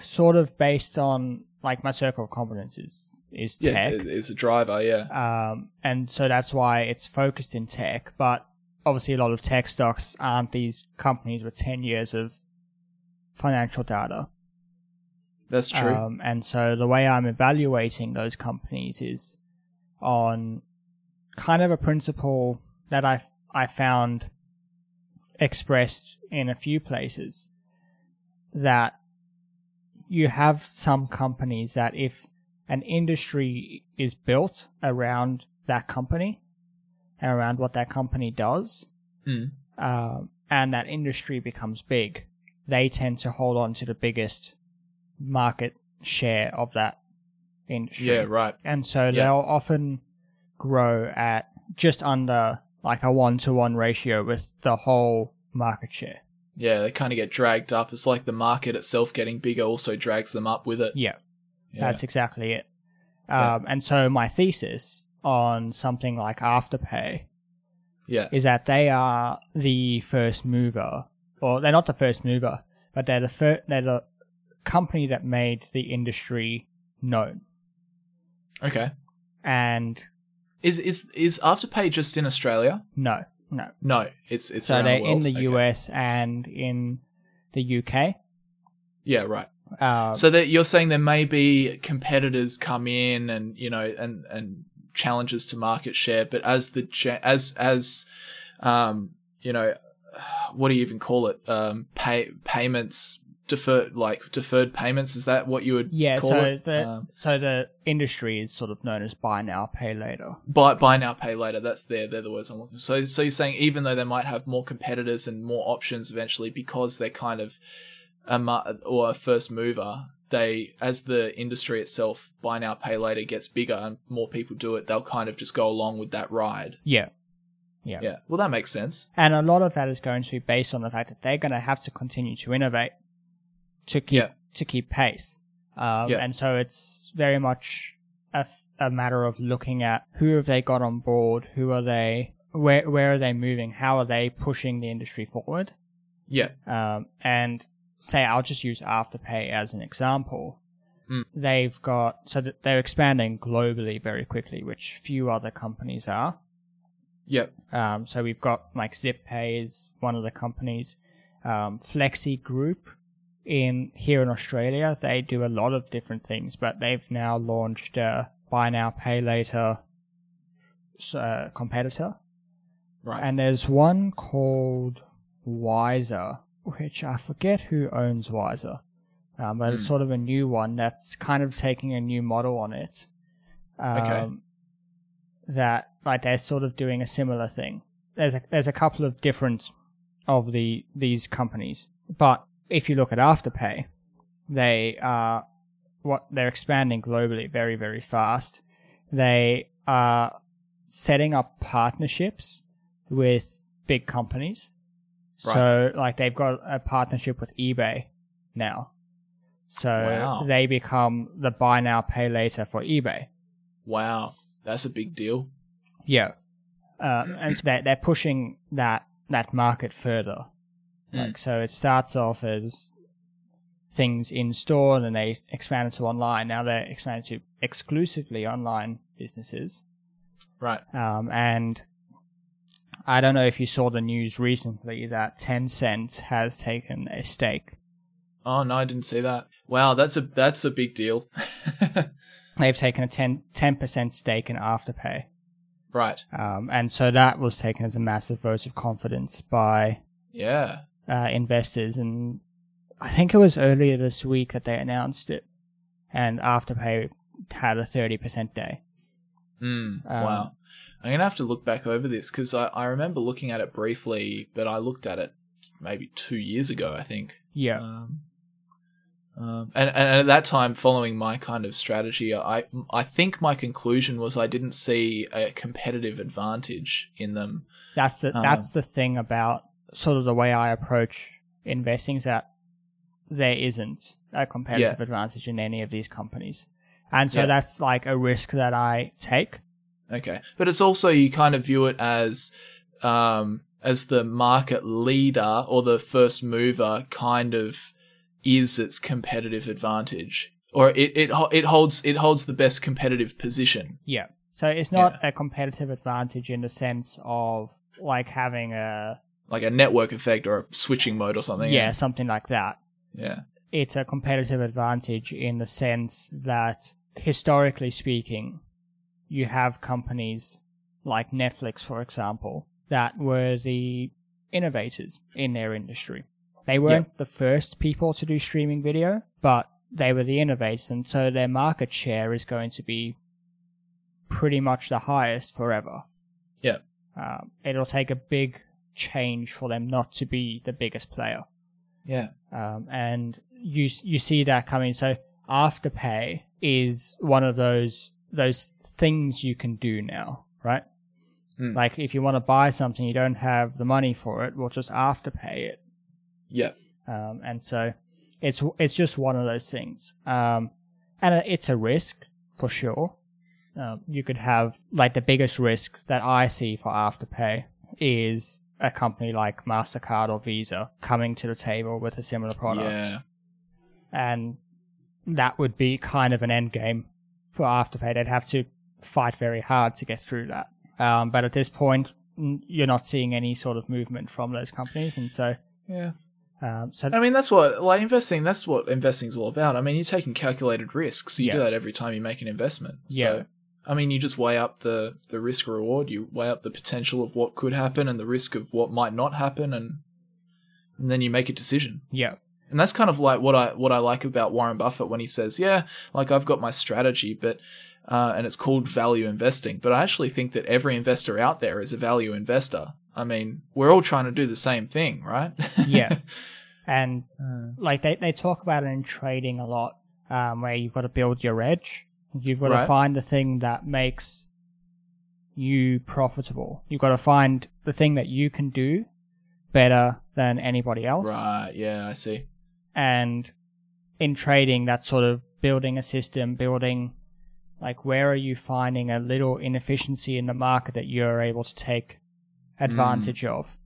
sort of based on, like, my circle of competence is, is tech. Yeah, it's a driver, yeah. Um, and so that's why it's focused in tech. But obviously a lot of tech stocks aren't these companies with ten years of financial data. That's true. Um, and so the way I'm evaluating those companies is on kind of a principle that I I found... expressed in a few places, that you have some companies that if an industry is built around that company and around what that company does, mm. um, and that industry becomes big, they tend to hold on to the biggest market share of that industry. Yeah, right. And so yeah. they'll often grow at just under... like a one-to-one ratio with the whole market share. Yeah, they kind of get dragged up. It's like the market itself getting bigger also drags them up with it. Yeah, yeah. That's exactly it. Um, yeah. And so my thesis on something like Afterpay yeah. is that they are the first mover, or they're not the first mover, but they're the, fir- they're the company that made the industry known. Okay. And... Is is is Afterpay just in Australia? No, no, no. It's it's so around they're the world. In the okay. U S and in the U K. Yeah, right. Um, so that you're saying there may be competitors come in and you know and, and challenges to market share, but as the as as um you know what do you even call it um pay payments deferred, like deferred payments. Is that what you would yeah, call so it? The, um, so the industry is sort of known as buy now, pay later. Buy buy now, pay later. That's their, they're the words I'm looking for. So, so you're saying even though they might have more competitors and more options eventually because they're kind of a mar- or a first mover, they, as the industry itself, buy now, pay later gets bigger and more people do it, they'll kind of just go along with that ride. Yeah. Yeah. Yeah. Well, that makes sense. And a lot of that is going to be based on the fact that they're going to have to continue to innovate to keep yeah. to keep pace. Um, yeah. And so it's very much a, a matter of looking at who have they got on board, who are they, where where are they moving, how are they pushing the industry forward. Yeah. Um, and say I'll just use Afterpay as an example. Mm. They've got so that they're expanding globally very quickly, which few other companies are. Yep. Um, so we've got like ZipPay is one of the companies. Um, Flexi Group in here in Australia, they do a lot of different things, but they've now launched a buy now, pay later uh, competitor. Right. And there's one called Wiser, which I forget who owns Wiser, um, but mm. it's sort of a new one that's kind of taking a new model on it. Um, okay. That like they're sort of doing a similar thing. There's a, there's a couple of different of the these companies, but if you look at Afterpay, they are what they're expanding globally very very fast. They are setting up partnerships with big companies. Right. So like they've got a partnership with eBay now, so wow. they become the buy now pay later for eBay. Wow. That's a big deal. Yeah. Uh, and so they're, they're pushing that that market further. Mm. Like, so it starts off as things in store and then they expand it to online. Now they're expanding to exclusively online businesses. Right. Um, and I don't know if you saw the news recently that Tencent has taken a stake. Oh, no, I didn't see that. Wow, that's a that's a big deal. They've taken a ten percent stake in Afterpay. Right. Um, and so that was taken as a massive vote of confidence by yeah uh, investors. And I think it was earlier this week that they announced it. And Afterpay had a thirty percent day. Mm, um, wow. I'm going to have to look back over this because I, I remember looking at it briefly, but I looked at it maybe two years ago, I think. Yeah. Um, Um, and, and at that time, following my kind of strategy, I I think my conclusion was I didn't see a competitive advantage in them. That's the, um, that's the thing about sort of the way I approach investing is that there isn't a competitive yeah. advantage in any of these companies. And so yeah. that's like a risk that I take. Okay. But it's also you kind of view it as um, as the market leader or the first mover kind of is its competitive advantage, or it it it holds it holds the best competitive position. Yeah. So it's not yeah. a competitive advantage in the sense of like having a like a network effect or a switching mode or something. Yeah, yeah. something like that. Yeah. It's a competitive advantage in the sense that historically speaking, you have companies like Netflix, for example, that were the innovators in their industry. They weren't yep. the first people to do streaming video, but they were the innovators, and so their market share is going to be pretty much the highest forever. Yeah. Um, it'll take a big change for them not to be the biggest player. Yeah. Um, and you you see that coming. So Afterpay is one of those those things you can do now, right? Mm. Like if you want to buy something, you don't have the money for it, well, just Afterpay it. Yeah, um, and so it's it's just one of those things, um, and it's a risk for sure. Um, you could have like the biggest risk that I see for Afterpay is a company like MasterCard or Visa coming to the table with a similar product, yeah. and that would be kind of an end game for Afterpay. They'd have to fight very hard to get through that. Um, but at this point, you're not seeing any sort of movement from those companies, and so yeah. Um, so I mean, that's what like investing. That's what investing is all about. I mean, you're taking calculated risks. You yeah. do that every time you make an investment. Yeah. So, I mean, you just weigh up the, the risk reward. You weigh up the potential of what could happen and the risk of what might not happen, and and then you make a decision. Yeah. And that's kind of like what I what I like about Warren Buffett when he says, yeah, like I've got my strategy, but uh, and it's called value investing. But I actually think that every investor out there is a value investor. I mean, we're all trying to do the same thing, right? Yeah. And mm. like they, they talk about it in trading a lot, um, where you've got to build your edge. You've got right. to find the thing that makes you profitable. You've got to find the thing that you can do better than anybody else. Right, yeah, I see. And in trading, that's sort of building a system, building, like, where are you finding a little inefficiency in the market that you're able to take advantage mm. of?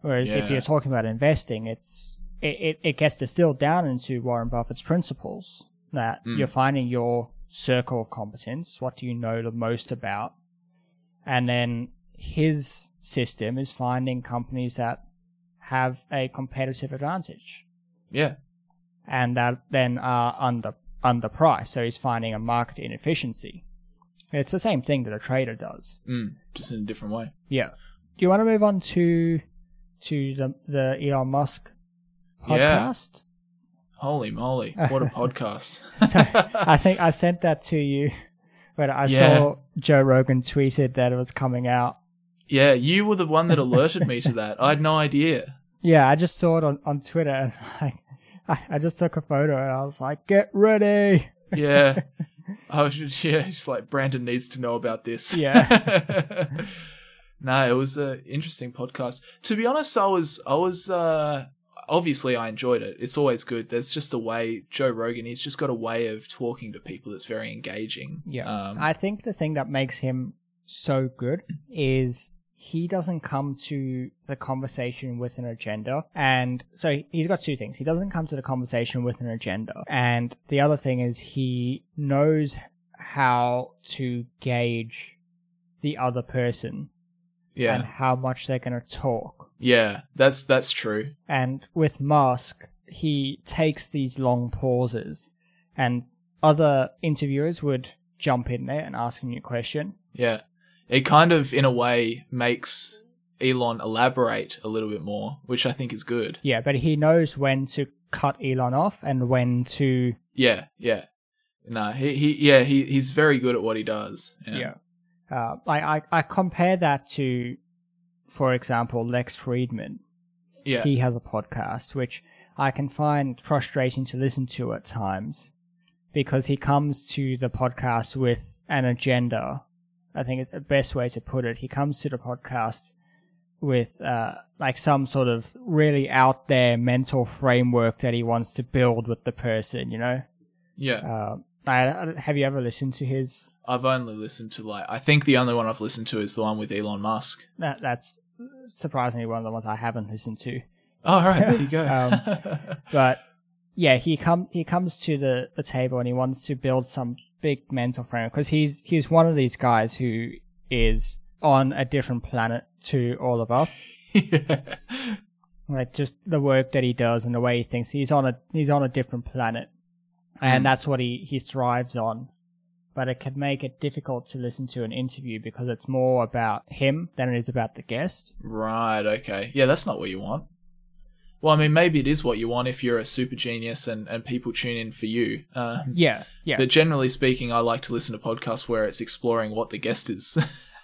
Whereas yeah. if you're talking about investing, it's it, it, it gets distilled down into Warren Buffett's principles, that mm. you're finding your circle of competence, what do you know the most about? And then his system is finding companies that have a competitive advantage. Yeah. And that then are under underpriced. So he's finding a market inefficiency. It's the same thing that a trader does. Mm, just in a different way. Yeah. Do you want to move on to to the the Elon Musk podcast? Yeah. Holy moly. What a podcast. So I think I sent that to you when I yeah. saw Joe Rogan tweeted that it was coming out. Yeah, you were the one that alerted me to that. I had no idea. Yeah, I just saw it on, on Twitter, and I, I I just took a photo and I was like, get ready. Yeah. I was just, yeah, just like, Brandon needs to know about this. Yeah. No, it was an interesting podcast. To be honest, I was, I was, uh, obviously I enjoyed it. It's always good. There's just a way, Joe Rogan, he's just got a way of talking to people that's very engaging. Yeah. Um, I think the thing that makes him so good is he doesn't come to the conversation with an agenda. And so he's got two things. He doesn't come to the conversation with an agenda. And the other thing is he knows how to gauge the other person. Yeah. And how much they're going to talk. Yeah, that's that's true. And with Musk, he takes these long pauses, and other interviewers would jump in there and ask him a question. Yeah. It kind of, in a way, makes Elon elaborate a little bit more, which I think is good. Yeah, but he knows when to cut Elon off and when to... Yeah, yeah. No, he, he yeah, he, he's very good at what he does. Yeah. yeah. Uh, I, I, I compare that to, for example, Lex Friedman. Yeah. He has a podcast, which I can find frustrating to listen to at times because he comes to the podcast with an agenda. I think it's the best way to put it. He comes to the podcast with uh, like some sort of really out there mental framework that he wants to build with the person, you know? Yeah. Uh, I, have you ever listened to his... I've only listened to, like, I think the only one I've listened to is the one with Elon Musk. That, that's surprisingly one of the ones I haven't listened to. Oh, all right, there you go. um, but yeah, he come he comes to the, the table and he wants to build some big mental framework because he's he's one of these guys who is on a different planet to all of us. Yeah. Like just the work that he does and the way he thinks, he's on a he's on a different planet, and mm. that's what he, he thrives on. But it can make it difficult to listen to an interview because it's more about him than it is about the guest. Right, okay. Yeah, that's not what you want. Well, I mean, maybe it is what you want if you're a super genius and, and people tune in for you. Uh, yeah, yeah. But generally speaking, I like to listen to podcasts where it's exploring what the guest is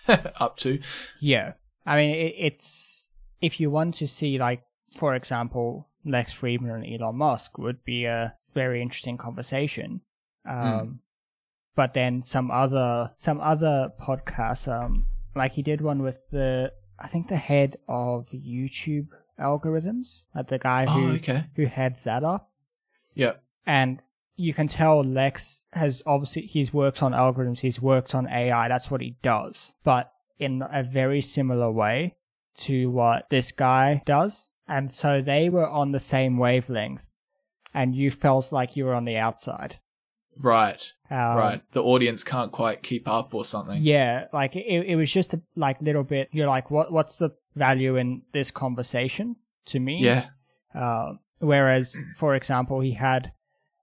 up to. Yeah. I mean, it, it's... If you want to see, like, for example, Lex Friedman and Elon Musk would be a very interesting conversation. Um mm. But then some other some other podcasts, um, like he did one with the I think the head of YouTube algorithms, like the guy who oh, okay. who heads that up. Yeah. And you can tell Lex has obviously he's worked on algorithms, he's worked on A I, that's what he does. But in a very similar way to what this guy does. And so they were on the same wavelength, and you felt like you were on the outside. Right, um, right. The audience can't quite keep up or something. Yeah, like it, it was just a like little bit, you're like, what? what's the value in this conversation to me? Yeah. Uh, whereas, for example, he had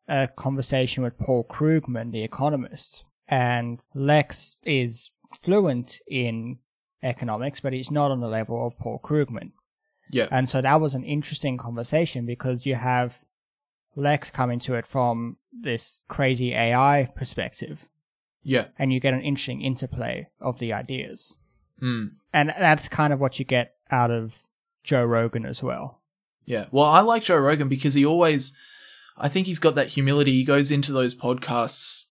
a conversation with Paul Krugman, the economist, and Lex is fluent in economics, but he's not on the level of Paul Krugman. Yeah. And so that was an interesting conversation because you have Lex come into it from this crazy A I perspective. Yeah. And you get an interesting interplay of the ideas. Mm. And that's kind of what you get out of Joe Rogan as well. Yeah. Well, I like Joe Rogan because he always, I think he's got that humility. He goes into those podcasts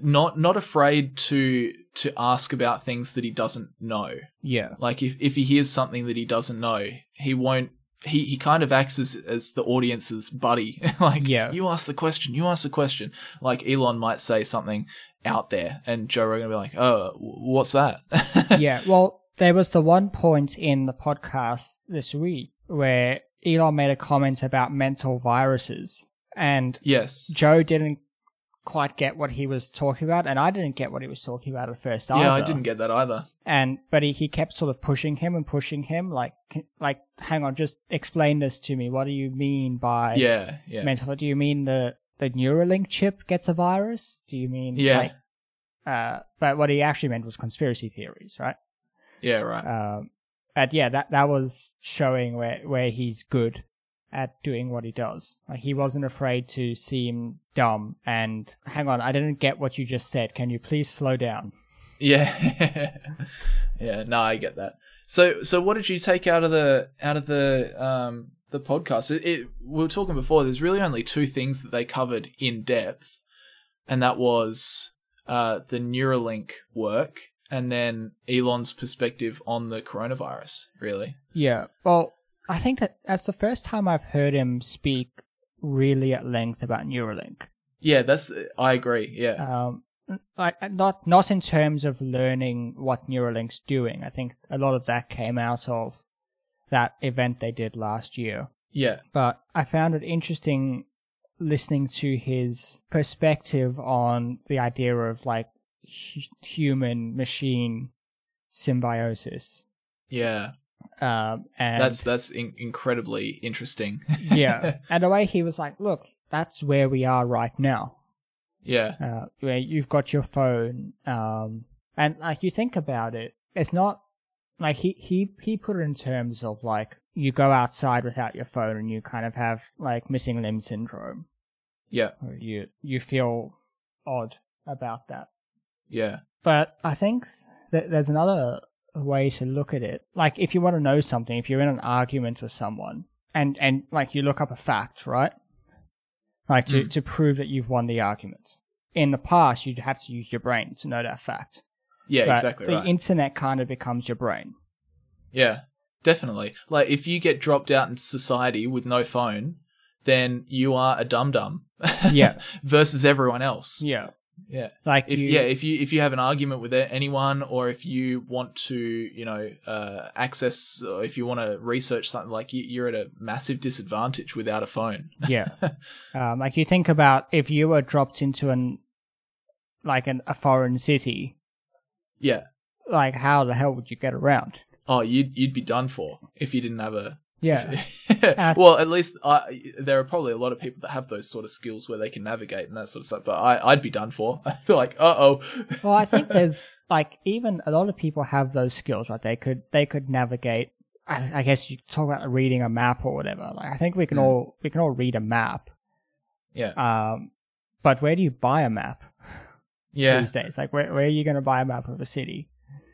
not not afraid to to ask about things that he doesn't know. Yeah. Like if, if he hears something that he doesn't know, he won't he, he kind of acts as, as the audience's buddy. Like, yeah. you ask the question, you ask the question. Like Elon might say something out there and Joe Rogan will be like, oh, what's that? Yeah. Well, there was the one point in the podcast this week where Elon made a comment about mental viruses and yes. Joe didn't quite get what he was talking about, and I didn't get what he was talking about at first either. Yeah, I didn't get that either. And but he, he kept sort of pushing him and pushing him, like like hang on, just explain this to me. What do you mean by yeah, yeah. mental? Do you mean the the Neuralink chip gets a virus? Do you mean yeah? Like, uh, but what he actually meant was conspiracy theories, right? Yeah, right. Um, and yeah, that that was showing where where he's good at doing what he does. Like, he wasn't afraid to seem dumb and hang on, I didn't get what you just said. Can you please slow down? Yeah. Yeah, no, I get that. So so what did you take out of the out of the um the podcast? It, it we were talking before, there's really only two things that they covered in depth, and that was uh the Neuralink work and then Elon's perspective on the coronavirus, really. Yeah. Well, I think that that's the first time I've heard him speak really at length about Neuralink. Yeah, that's I agree. Yeah, um, I, not not in terms of learning what Neuralink's doing. I think a lot of that came out of that event they did last year. Yeah, but I found it interesting listening to his perspective on the idea of like h- human machine symbiosis. Yeah. Um, and that's that's in- incredibly interesting. Yeah, and the way he was like, "Look, that's where we are right now." Yeah, uh, where you've got your phone, um, and like you think about it, it's not like he he he put it in terms of like you go outside without your phone and you kind of have like missing limb syndrome. Yeah, or you you feel odd about that. Yeah, but I think that there's another way to look at it. Like if you want to know something, if you're in an argument with someone and and like you look up a fact, right? Like to, mm. to prove that you've won the argument. In the past you'd have to use your brain to know that fact. Yeah, but exactly. The right. internet kind of becomes your brain. Yeah, definitely. Like if you get dropped out into society with no phone, then you are a dum dum. Yeah. Versus everyone else. Yeah. Yeah, like if you, yeah, if you if you have an argument with anyone, or if you want to, you know, uh, access, or if you want to research something, like you, you're at a massive disadvantage without a phone. Yeah, um, like you think about if you were dropped into an like an, a foreign city. Yeah, like how the hell would you get around? Oh, you'd you'd be done for if you didn't have a. Yeah. Well, at least I, there are probably a lot of people that have those sort of skills where they can navigate and that sort of stuff, but I, I'd be done for. I'd be like, uh-oh. Well, I think there's, like, even a lot of people have those skills, right? They could they could navigate. I, I guess you talk about reading a map or whatever. Like, I think we can, yeah. all, we can all read a map. Yeah. Um, but where do you buy a map yeah. these days? Like, where, where are you going to buy a map of a city?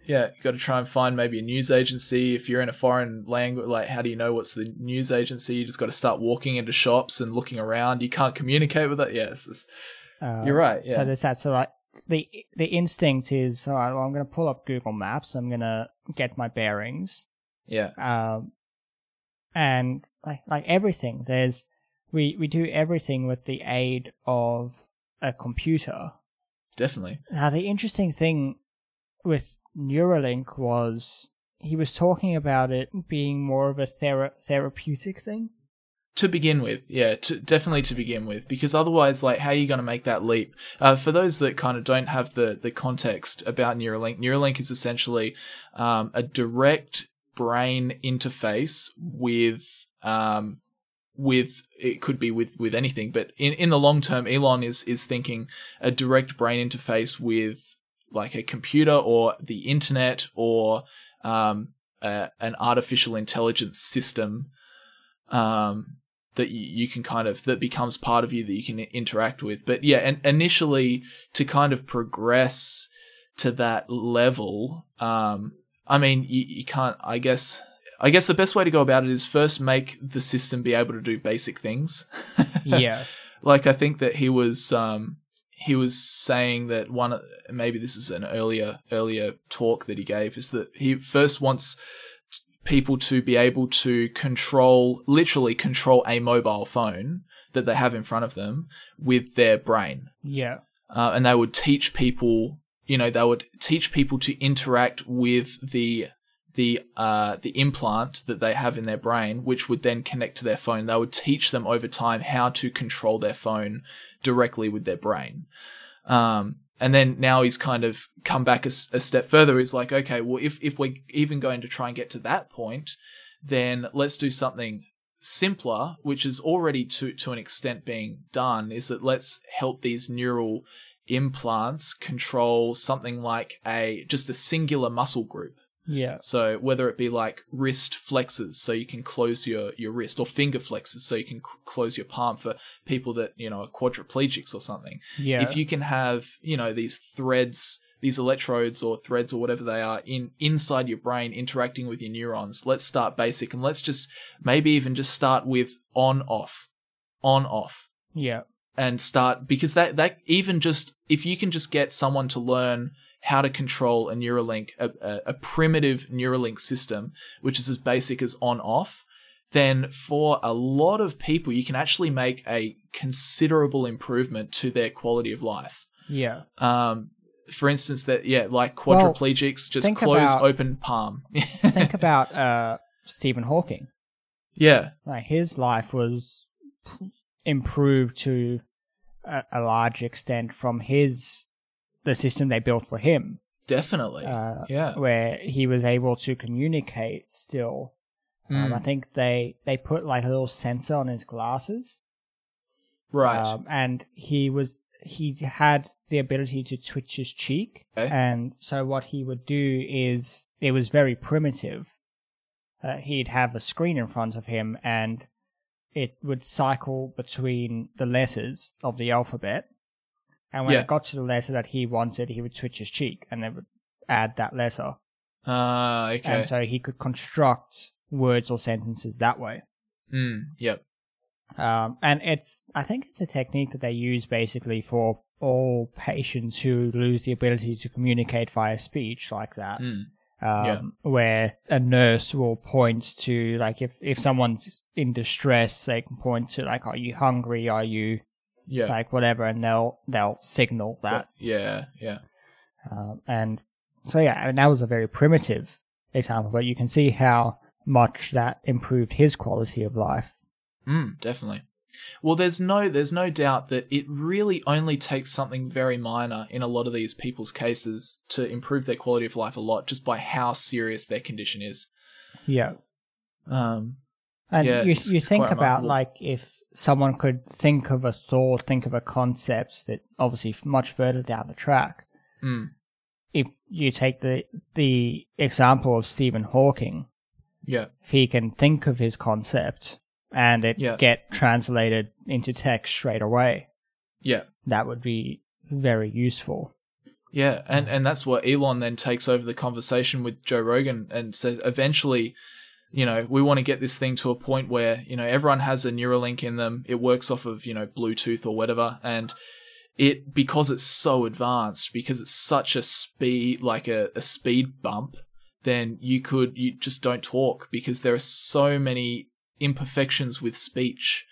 Yeah, you got to try and find maybe a news agency. If you're in a foreign language, like how do you know what's the news agency? You just got to start walking into shops and looking around. You can't communicate with it. Yes, yeah, uh, you're right. Yeah. So there's that. So like the the instinct is, all right, well, I'm going to pull up Google Maps. I'm going to get my bearings. Yeah. Um, and like like everything, there's we we do everything with the aid of a computer. Definitely. Now the interesting thing with Neuralink was he was talking about it being more of a thera- therapeutic thing to begin with. Yeah, to, definitely to begin with, because otherwise, like, how are you going to make that leap? Uh, for those that kind of don't have the the context about Neuralink, Neuralink is essentially um, a direct brain interface with um, with it could be with with anything, but in in the long term, Elon is is thinking a direct brain interface with like a computer or the internet or um, a, an artificial intelligence system um, that you can kind of, that becomes part of you that you can interact with. But yeah, and initially to kind of progress to that level, um, I mean, you, you can't, I guess, I guess the best way to go about it is first make the system be able to do basic things. Yeah. Like, I think that he was, um, he was saying that one, maybe this is an earlier, earlier talk that he gave, is that he first wants people to be able to control, literally control a mobile phone that they have in front of them with their brain. Yeah. Uh, and they would teach people, you know, they would teach people to interact with the, the, uh, the implant that they have in their brain, which would then connect to their phone. They would teach them over time how to control their phone directly with their brain. Um, And then now he's kind of come back a, a step further. He's like, okay, well, if, if we're even going to try and get to that point, then let's do something simpler, which is already to, to an extent being done, is that let's help these neural implants control something like a just a singular muscle group. Yeah. So whether it be like wrist flexors, so you can close your, your wrist, or finger flexors, so you can c- close your palm for people that, you know, are quadriplegics or something. Yeah. If you can have, you know, these threads, these electrodes or threads or whatever they are in inside your brain interacting with your neurons, let's start basic, and let's just maybe even just start with on, off, on, off. Yeah. And start, because that, that even just, if you can just get someone to learn how to control a Neuralink, a, a, a primitive Neuralink system, which is as basic as on-off, then for a lot of people, you can actually make a considerable improvement to their quality of life. Yeah. Um. For instance, that yeah, like quadriplegics, well, just close, about, open palm. Think about uh Stephen Hawking. Yeah. Like, his life was improved to a, a large extent from his. The system they built for him. Definitely. Uh, yeah. Where he was able to communicate still. Mm. Um, I think they, they put like a little sensor on his glasses. Right. Um, and he was, he had the ability to twitch his cheek. Okay. And so what he would do is, it was very primitive. Uh, he'd have a screen in front of him and it would cycle between the letters of the alphabet. And when yeah. it got to the letter that he wanted, he would twitch his cheek and they would add that letter. Ah, uh, okay. And so he could construct words or sentences that way. Mm, yep. Um, and it's, I think it's a technique that they use basically for all patients who lose the ability to communicate via speech like that. Mm. Um, yeah. Where a nurse will point to, like, if, if someone's in distress, they can point to, like, are you hungry? Are you... Yeah. Like whatever, and they'll they'll signal that. Yeah, yeah. Uh, and so yeah, I mean, that was a very primitive example, but you can see how much that improved his quality of life. Mm, definitely. Well, there's no there's no doubt that it really only takes something very minor in a lot of these people's cases to improve their quality of life a lot, just by how serious their condition is. Yeah. Um. And yeah, you you think about, like, if someone could think of a thought, think of a concept that obviously much further down the track. Mm. If you take the the example of Stephen Hawking, yeah, if he can think of his concept and it yeah. get translated into text straight away, yeah, that would be very useful. Yeah, and, and that's what Elon then takes over the conversation with Joe Rogan and says eventually, you know, we want to get this thing to a point where, you know, everyone has a Neuralink in them. It works off of, you know, Bluetooth or whatever. And it, because it's so advanced, because it's such a speed, like a, a speed bump, then you could, you just don't talk because there are so many imperfections with speech,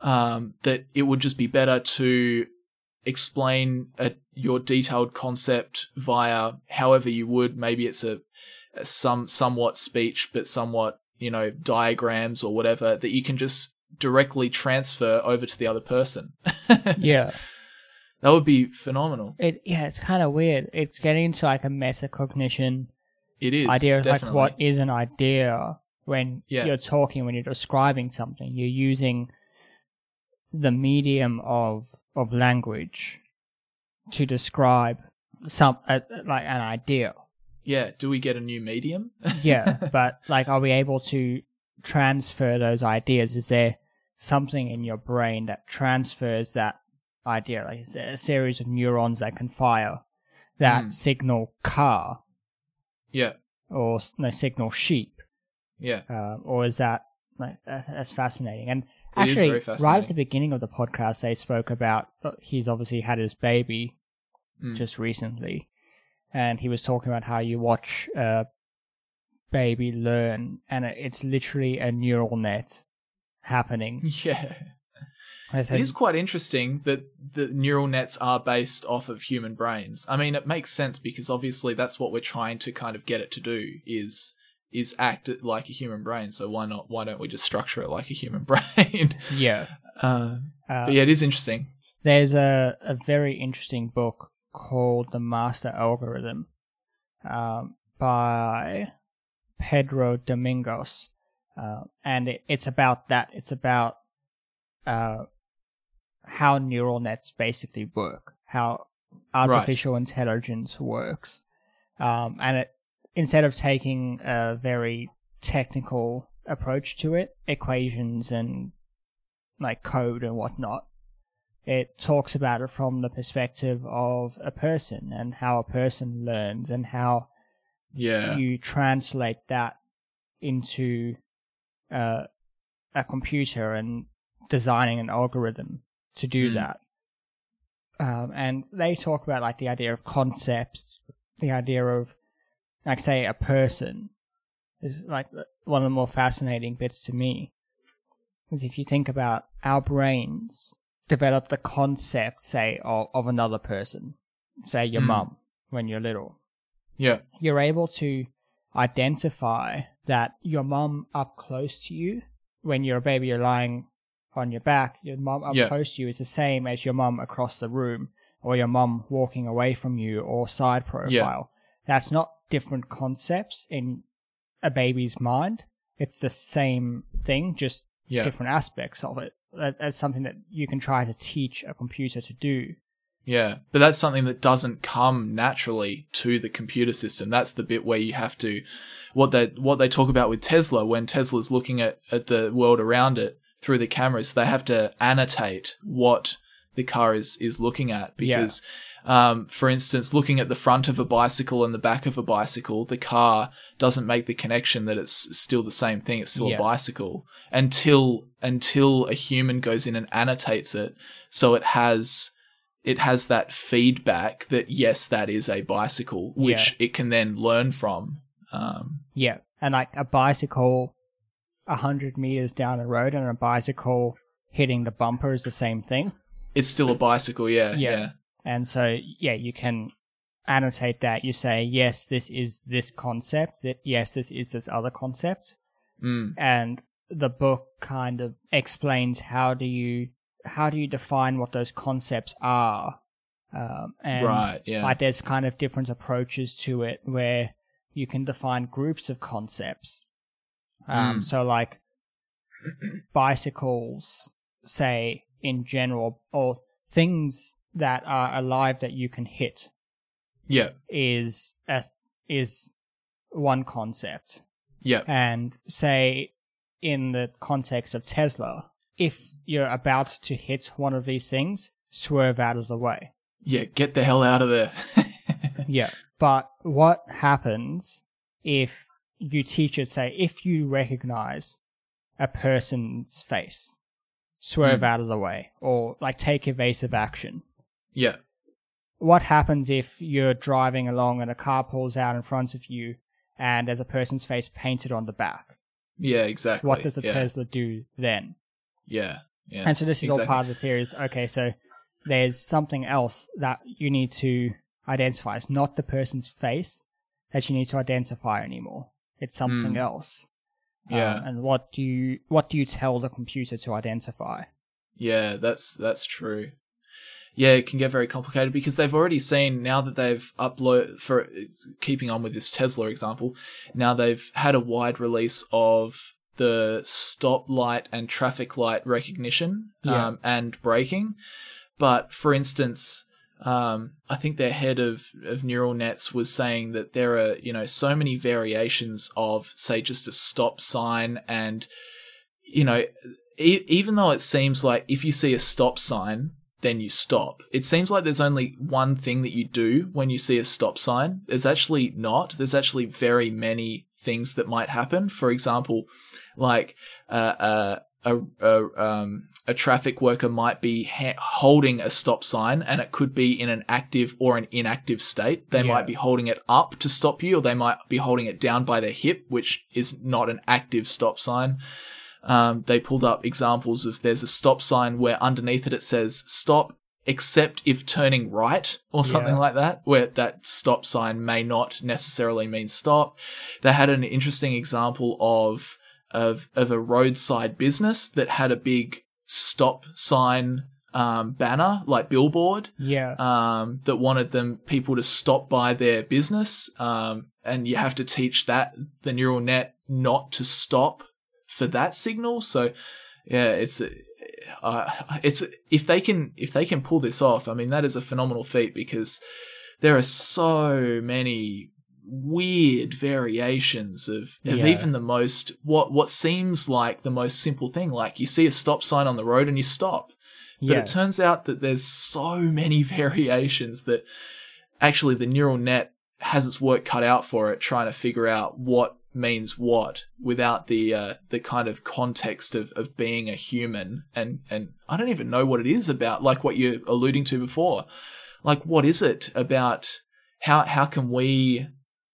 um, that it would just be better to explain a, your detailed concept via however you would. Maybe it's a, some somewhat speech, but somewhat, you know, diagrams or whatever that you can just directly transfer over to the other person. Yeah. That would be phenomenal. It yeah, it's kind of weird. It's getting into like a metacognition. It is. Idea of definitely. Like what is an idea when yeah. you're talking, when you're describing something, you're using the medium of of language to describe some uh, like an idea. Yeah, do we get a new medium? Yeah, but like, are we able to transfer those ideas? Is there something in your brain that transfers that idea, like it's a series of neurons that can fire that mm. signal car. Yeah. Or no, signal sheep. Yeah. Uh, or is that, like, that's fascinating. And it actually, fascinating. Right at the beginning of the podcast, they spoke about, he's obviously had his baby mm. just recently. And he was talking about how you watch a baby learn, and it's literally a neural net happening. Yeah. It is quite interesting that the neural nets are based off of human brains. I mean, it makes sense because obviously that's what we're trying to kind of get it to do is is act like a human brain. So why not? Why don't we just structure it like a human brain? Yeah. Uh, uh, but yeah, it is interesting. There's a, a very interesting book called The Master Algorithm um, by Pedro Domingos, uh, and it, it's about that. It's about uh, how neural nets basically work, how artificial right. intelligence works. Um, and it, instead of taking a very technical approach to it, equations and like code and whatnot, it talks about it from the perspective of a person and how a person learns and how yeah. you translate that into uh, a computer and designing an algorithm to do mm. that. Um, and they talk about like the idea of concepts, the idea of, like, say, a person is like one of the more fascinating bits to me. Because if you think about our brains develop the concept, say, of, of another person, say your mm. mum when you're little. Yeah. You're able to identify that your mum up close to you when you're a baby, you're lying on your back, your mum up yeah. close to you is the same as your mum across the room or your mum walking away from you or side profile. Yeah. That's not different concepts in a baby's mind. It's the same thing, just yeah. different aspects of it. That's something that you can try to teach a computer to do. Yeah, but that's something that doesn't come naturally to the computer system. That's the bit where you have to, what they what they talk about with Tesla, when Tesla's looking at, at the world around it through the cameras, they have to annotate what the car is, is looking at. Because, yeah. um, for instance, looking at the front of a bicycle and the back of a bicycle, the car doesn't make the connection that it's still the same thing. It's still yeah. a bicycle until until a human goes in and annotates it, so it has it has that feedback that yes, that is a bicycle, which yeah. it can then learn from. Um, yeah, and like a bicycle a hundred meters down the road and a bicycle hitting the bumper is the same thing. It's still a bicycle, yeah, yeah. yeah. And so yeah, you can annotate that. You say, yes, this is this concept. That yes, this is this other concept. Mm. And the book kind of explains how do you how do you define what those concepts are, um, and right, yeah. like there's kind of different approaches to it where you can define groups of concepts. Um, mm. So like bicycles, say, in general, or things that are alive that you can hit. Yeah. Is a, is one concept. Yeah. And say in the context of Tesla, if you're about to hit one of these things, swerve out of the way. Yeah, get the hell out of there. yeah. But what happens if you teach it, say, if you recognize a person's face, swerve mm. out of the way, or like take evasive action. Yeah. What happens if you're driving along and a car pulls out in front of you and there's a person's face painted on the back? Yeah, exactly. What does the yeah. Tesla do then? Yeah. yeah. And so this is exactly. all part of the theory is, okay, so there's something else that you need to identify. It's not the person's face that you need to identify anymore. It's something mm. else. Yeah. Um, and what do you what do you tell the computer to identify? Yeah, that's that's true. Yeah, it can get very complicated because they've already seen, now that they've uploaded, for keeping on with this Tesla example, now they've had a wide release of the stop light and traffic light recognition yeah. um, and braking. But for instance, Um, I think their head of, of neural nets was saying that there are, you know, so many variations of, say, just a stop sign and, you know, e- even though it seems like if you see a stop sign, then you stop. It seems like there's only one thing that you do when you see a stop sign. There's actually not. There's actually very many things that might happen. For example, like uh, a, a, a, um, a traffic worker might be ha- holding a stop sign, and it could be in an active or an inactive state. They yeah. might be holding it up to stop you, or they might be holding it down by their hip, which is not an active stop sign. Um, they pulled up examples of there's a stop sign where underneath it, it says stop except if turning right or something yeah. like that, where that stop sign may not necessarily mean stop. They had an interesting example of, of, of a roadside business that had a big stop sign, um, banner, like billboard, yeah. um, that wanted them people to stop by their business. Um, and you have to teach that the neural net not to stop for that signal. So yeah, it's uh, it's if they can if they can pull this off, I mean, that is a phenomenal feat, because there are so many weird variations of, of yeah. even the most what what seems like the most simple thing. Like, you see a stop sign on the road and you stop, but yeah. it turns out that there's so many variations that actually the neural net has its work cut out for it, trying to figure out what means what without the uh, the kind of context of, of being a human. And and I don't even know what it is about, like what you're alluding to before. Like, what is it about how how can we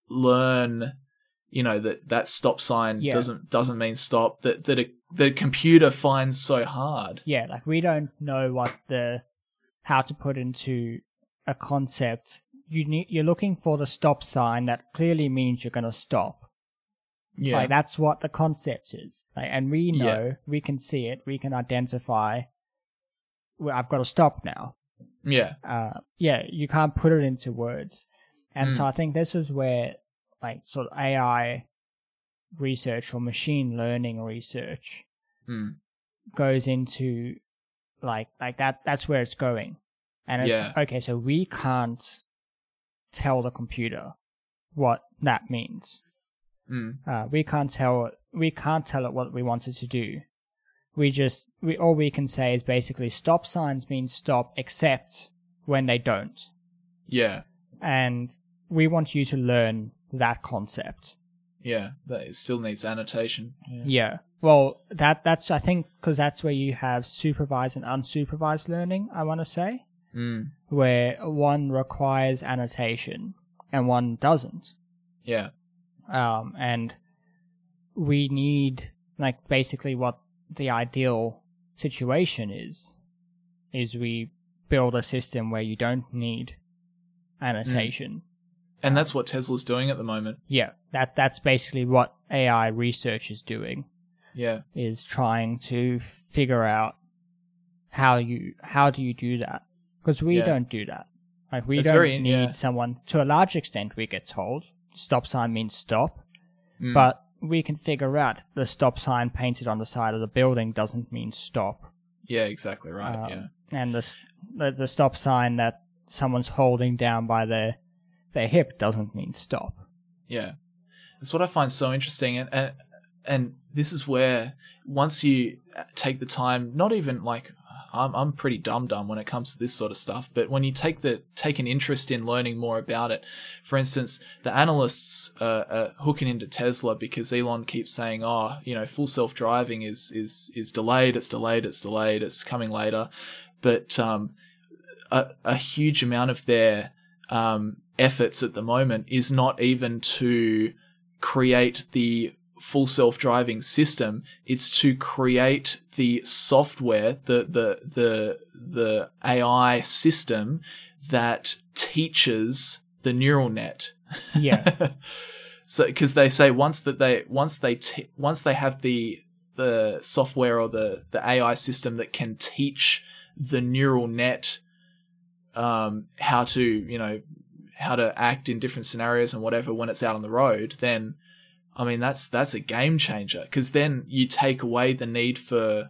learn, you know, that that stop sign yeah. doesn't doesn't mean stop, that that a, the computer finds so hard. Yeah, like we don't know what the how to put into a concept. You need you're looking for the stop sign that clearly means you're going to stop. Yeah. Like, that's what the concept is. Like, and we know, yeah. we can see it, we can identify, well, I've got to stop now. Yeah. Uh, yeah, you can't put it into words. And mm. so I think this is where, like, sort of A I research or machine learning research mm. goes into, like, like that. that's where it's going. And it's, yeah. okay, so we can't tell the computer what that means. Mm. Uh, we can't tell we can't tell it what we wanted to do. We just we all we can say is basically stop signs mean stop except when they don't. Yeah. And we want you to learn that concept. Yeah, that it still needs annotation. Yeah. yeah. Well, that that's I think because that's where you have supervised and unsupervised learning, I want to say, mm. where one requires annotation and one doesn't. Yeah. Um, and we need, like, basically what the ideal situation is, is we build a system where you don't need annotation. Mm. And that's what Tesla's doing at the moment. Yeah, that that's basically what A I research is doing. Yeah. Is trying to figure out how you, how do you do that? Because we yeah. don't do that. Like, we that's don't very, need yeah. someone, to a large extent we get told, stop sign means stop, mm. but we can figure out the stop sign painted on the side of the building doesn't mean stop. Yeah, exactly right. Um, yeah, and the, the the stop sign that someone's holding down by their their hip doesn't mean stop. Yeah, that's what I find so interesting, and and, and this is where once you take the time, not even like. I'm I'm pretty dumb dumb when it comes to this sort of stuff, but when you take the take an interest in learning more about it, for instance, the analysts uh, are hooking into Tesla because Elon keeps saying, oh, you know, full self driving is is is delayed, it's delayed, it's delayed, it's coming later, but um, a, a huge amount of their um, efforts at the moment is not even to create the full self-driving system, it's to create the software, the the the the A I system that teaches the neural net. Yeah. So, because they say once that they once they te- once they have the the software or the the A I system that can teach the neural net um, how to you know how to act in different scenarios and whatever when it's out on the road, then. I mean, that's that's a game changer, because then you take away the need for,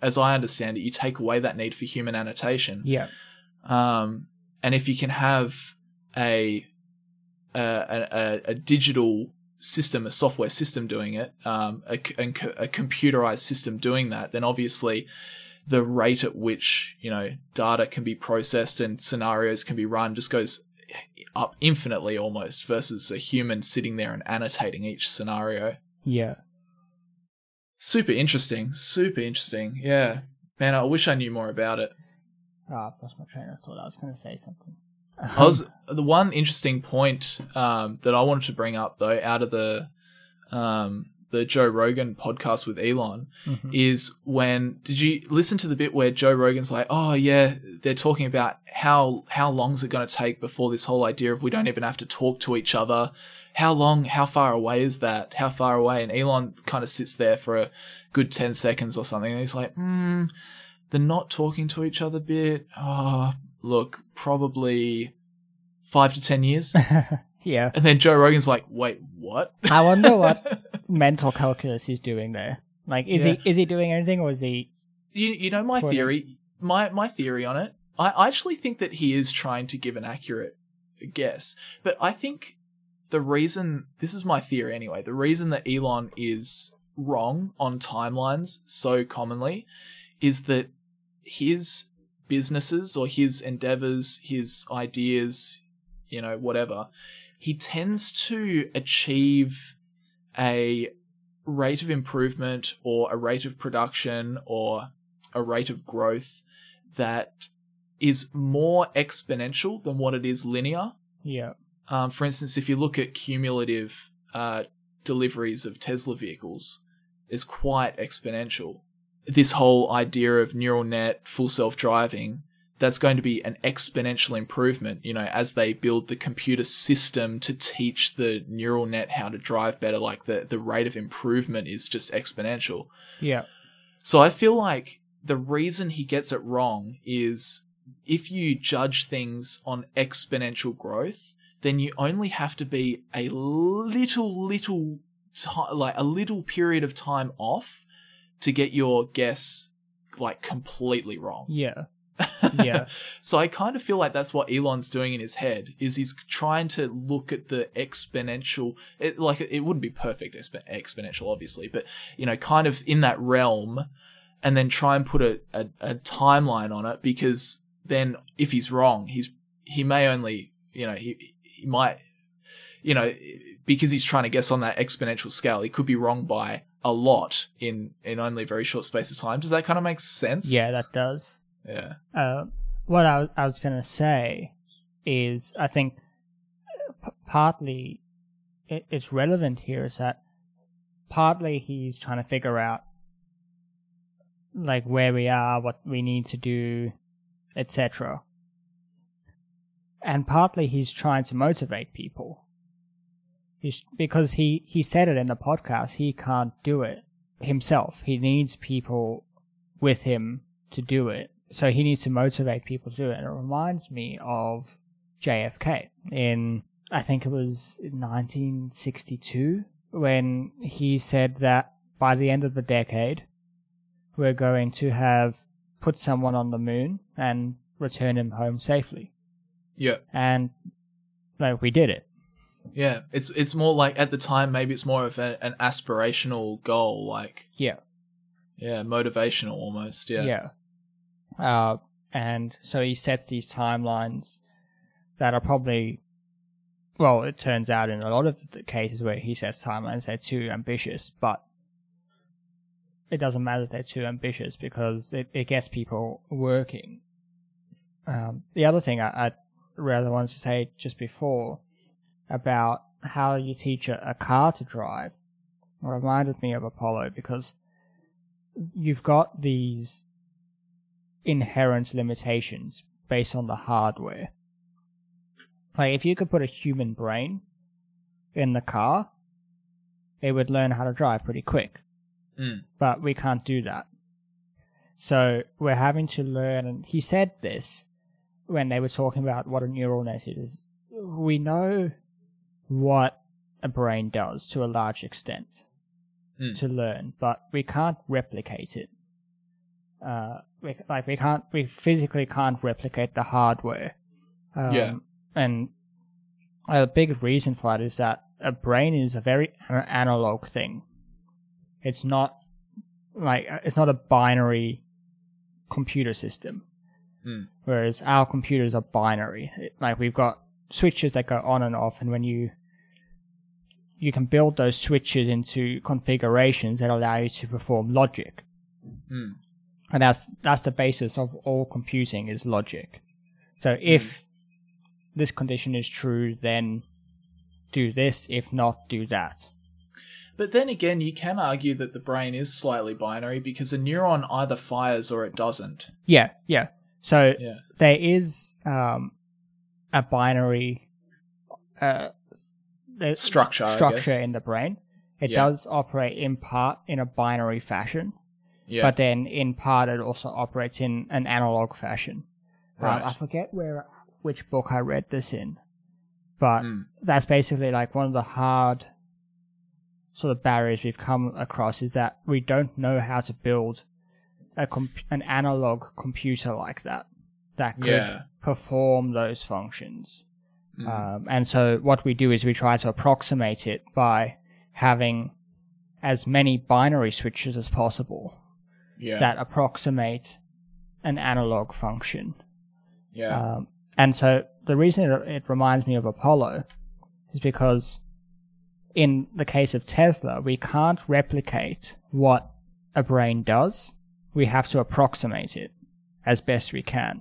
as I understand it, you take away that need for human annotation. Yeah. Um, and if you can have a a, a, a digital system, a software system doing it, um, a, a, a computerized system doing that, then obviously the rate at which, you know, data can be processed and scenarios can be run just goes up infinitely almost, versus a human sitting there and annotating each scenario. Yeah. Super interesting. Super interesting. Yeah. Man, I wish I knew more about it. Ah, oh, that's my train of thought. I was going to say something. Um, I was the one interesting point um, that I wanted to bring up, though, out of the um, the Joe Rogan podcast with Elon, mm-hmm. is when did you listen to the bit where Joe Rogan's like, "Oh yeah, they're talking about how how long is it going to take before this whole idea of we don't even have to talk to each other? How long? How far away is that? How far away?" And Elon kind of sits there for a good ten seconds or something, and he's like, "Hmm, the not talking to each other bit. Oh, look, probably five to ten years." Yeah. And then Joe Rogan's like, "Wait, what?" I wonder what mental calculus he's doing there. Like, is yeah. he is he doing anything, or is he? You you know my theory, my my theory on it. I, I actually think that he is trying to give an accurate guess, but I think the reason this is my theory anyway. The reason that Elon is wrong on timelines so commonly is that his businesses or his endeavors, his ideas, you know, whatever, he tends to achieve a rate of improvement or a rate of production or a rate of growth that is more exponential than what it is linear. Yeah. Um, for instance, if you look at cumulative uh, deliveries of Tesla vehicles, it's quite exponential. This whole idea of neural net, full self-driving, that's going to be an exponential improvement, you know, as they build the computer system to teach the neural net how to drive better, like the, the rate of improvement is just exponential. Yeah. So I feel like the reason he gets it wrong is if you judge things on exponential growth, then you only have to be a little, little, t- like a little period of time off to get your guess like completely wrong. Yeah. Yeah. So I kind of feel like that's what Elon's doing in his head, is he's trying to look at the exponential, it, like it wouldn't be perfect exp- exponential, obviously, but, you know, kind of in that realm, and then try and put a, a, a timeline on it, because then if he's wrong, he's, he may only, you know, he, he might, you know, because he's trying to guess on that exponential scale, he could be wrong by a lot in, in only a very short space of time. Does that kind of make sense? Yeah, that does. Yeah. Uh, what I, w- I was going to say is I think p- partly it- it's relevant here is that partly he's trying to figure out like where we are, what we need to do, et cetera. And partly he's trying to motivate people. He's, because he, he said it in the podcast, he can't do it himself. He needs people with him to do it. So he needs to motivate people to do it. And it reminds me of J F K in, I think it was nineteen sixty-two, when he said that by the end of the decade, we're going to have put someone on the moon and return him home safely. Yeah. And like, we did it. Yeah, it's it's more like at the time maybe it's more of a, an aspirational goal, like yeah, yeah, motivational almost, yeah, yeah. Uh, and so he sets these timelines that are probably, well, it turns out in a lot of the cases where he sets timelines they're too ambitious, but it doesn't matter if they're too ambitious because it, it gets people working. Um, the other thing I I'd rather wanted to say just before, about how you teach a, a car to drive, it reminded me of Apollo, because you've got these inherent limitations based on the hardware. Like, if you could put a human brain in the car, it would learn how to drive pretty quick. Mm. But we can't do that. So we're having to learn, and he said this when they were talking about what a neural net is. We know what a brain does to a large extent mm. to learn, but we can't replicate it. Uh, we, like we can't, we physically can't replicate the hardware. Um, yeah. And a big reason for that is that a brain is a very analog thing. It's not like it's not a binary computer system. Hmm. Whereas our computers are binary. Like we've got switches that go on and off, and when you you can build those switches into configurations that allow you to perform logic. Mm. And that's that's the basis of all computing is logic. So if mm. this condition is true, then do this. If not, do that. But then again, you can argue that the brain is slightly binary because a neuron either fires or it doesn't. Yeah, yeah. So yeah. there is um, a binary uh, structure, structure in the brain. It yeah. does operate in part in a binary fashion. Yeah. But then, in part, it also operates in an analog fashion. Right. Um, I forget where which book I read this in, but mm. that's basically like one of the hard sort of barriers we've come across is that we don't know how to build a comp- an analog computer like that that could yeah. perform those functions. Mm. Um, and so, what we do is we try to approximate it by having as many binary switches as possible. Yeah. That approximate an analog function. Yeah. Um, and so the reason it, it reminds me of Apollo is because in the case of Tesla, we can't replicate what a brain does. We have to approximate it as best we can.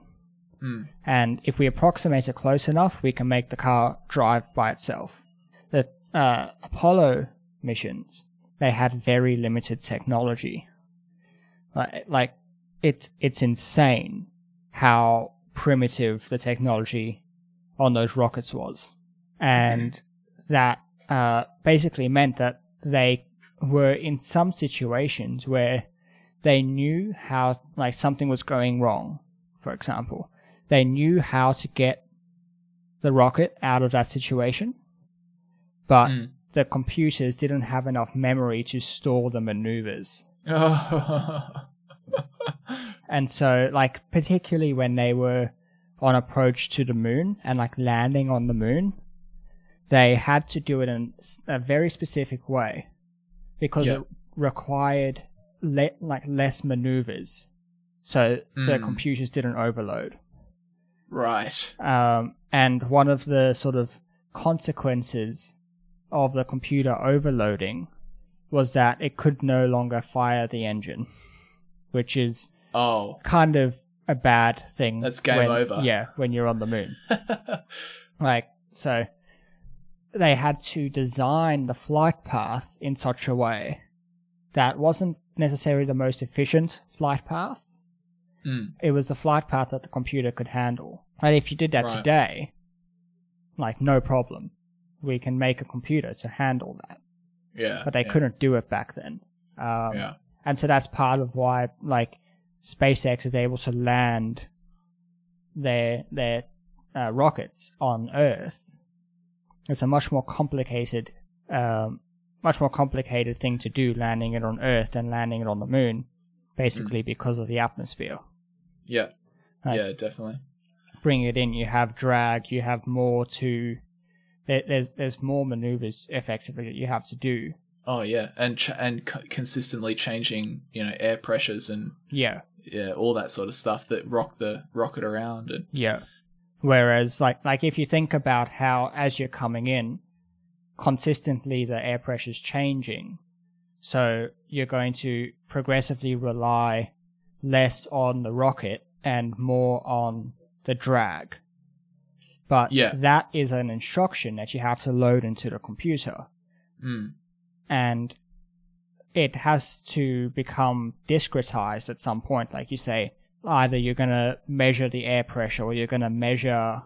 Mm. And if we approximate it close enough, we can make the car drive by itself. The uh, Apollo missions, they had very limited technology. Like, it, it's insane how primitive the technology on those rockets was. And mm-hmm. that uh, basically meant that they were in some situations where they knew how, like, something was going wrong, for example. They knew how to get the rocket out of that situation, but mm. the computers didn't have enough memory to store the maneuvers. And so, like, particularly when they were on approach to the moon and, like, landing on the moon, they had to do it in a very specific way because yep. it required le- like less maneuvers, so mm. the computers didn't overload. Right. Um, and one of the sort of consequences of the computer overloading was that it could no longer fire the engine, which is oh. kind of a bad thing. That's game when, over. Yeah, when you're on the moon. Like, so they had to design the flight path in such a way that wasn't necessarily the most efficient flight path. Mm. It was the flight path that the computer could handle. And if you did that right. today, like, no problem. We can make a computer to handle that. Yeah. But they yeah. couldn't do it back then. Um, yeah. And so that's part of why, like, SpaceX is able to land their their uh, rockets on Earth. It's a much more complicated, um, much more complicated thing to do, landing it on Earth than landing it on the Moon, basically mm. because of the atmosphere. Yeah, like, yeah, definitely. Bring it in. You have drag. You have more to. There, there's there's more maneuvers effectively that you have to do. Oh yeah, and ch- and c- consistently changing, you know, air pressures and yeah, yeah, all that sort of stuff that rock the rocket around and yeah. Whereas, like, like if you think about how as you're coming in, consistently the air pressure's changing, so you're going to progressively rely less on the rocket and more on the drag. But yeah. that is an instruction that you have to load into the computer. Mm. And it has to become discretized at some point. Like you say, either you're going to measure the air pressure or you're going to measure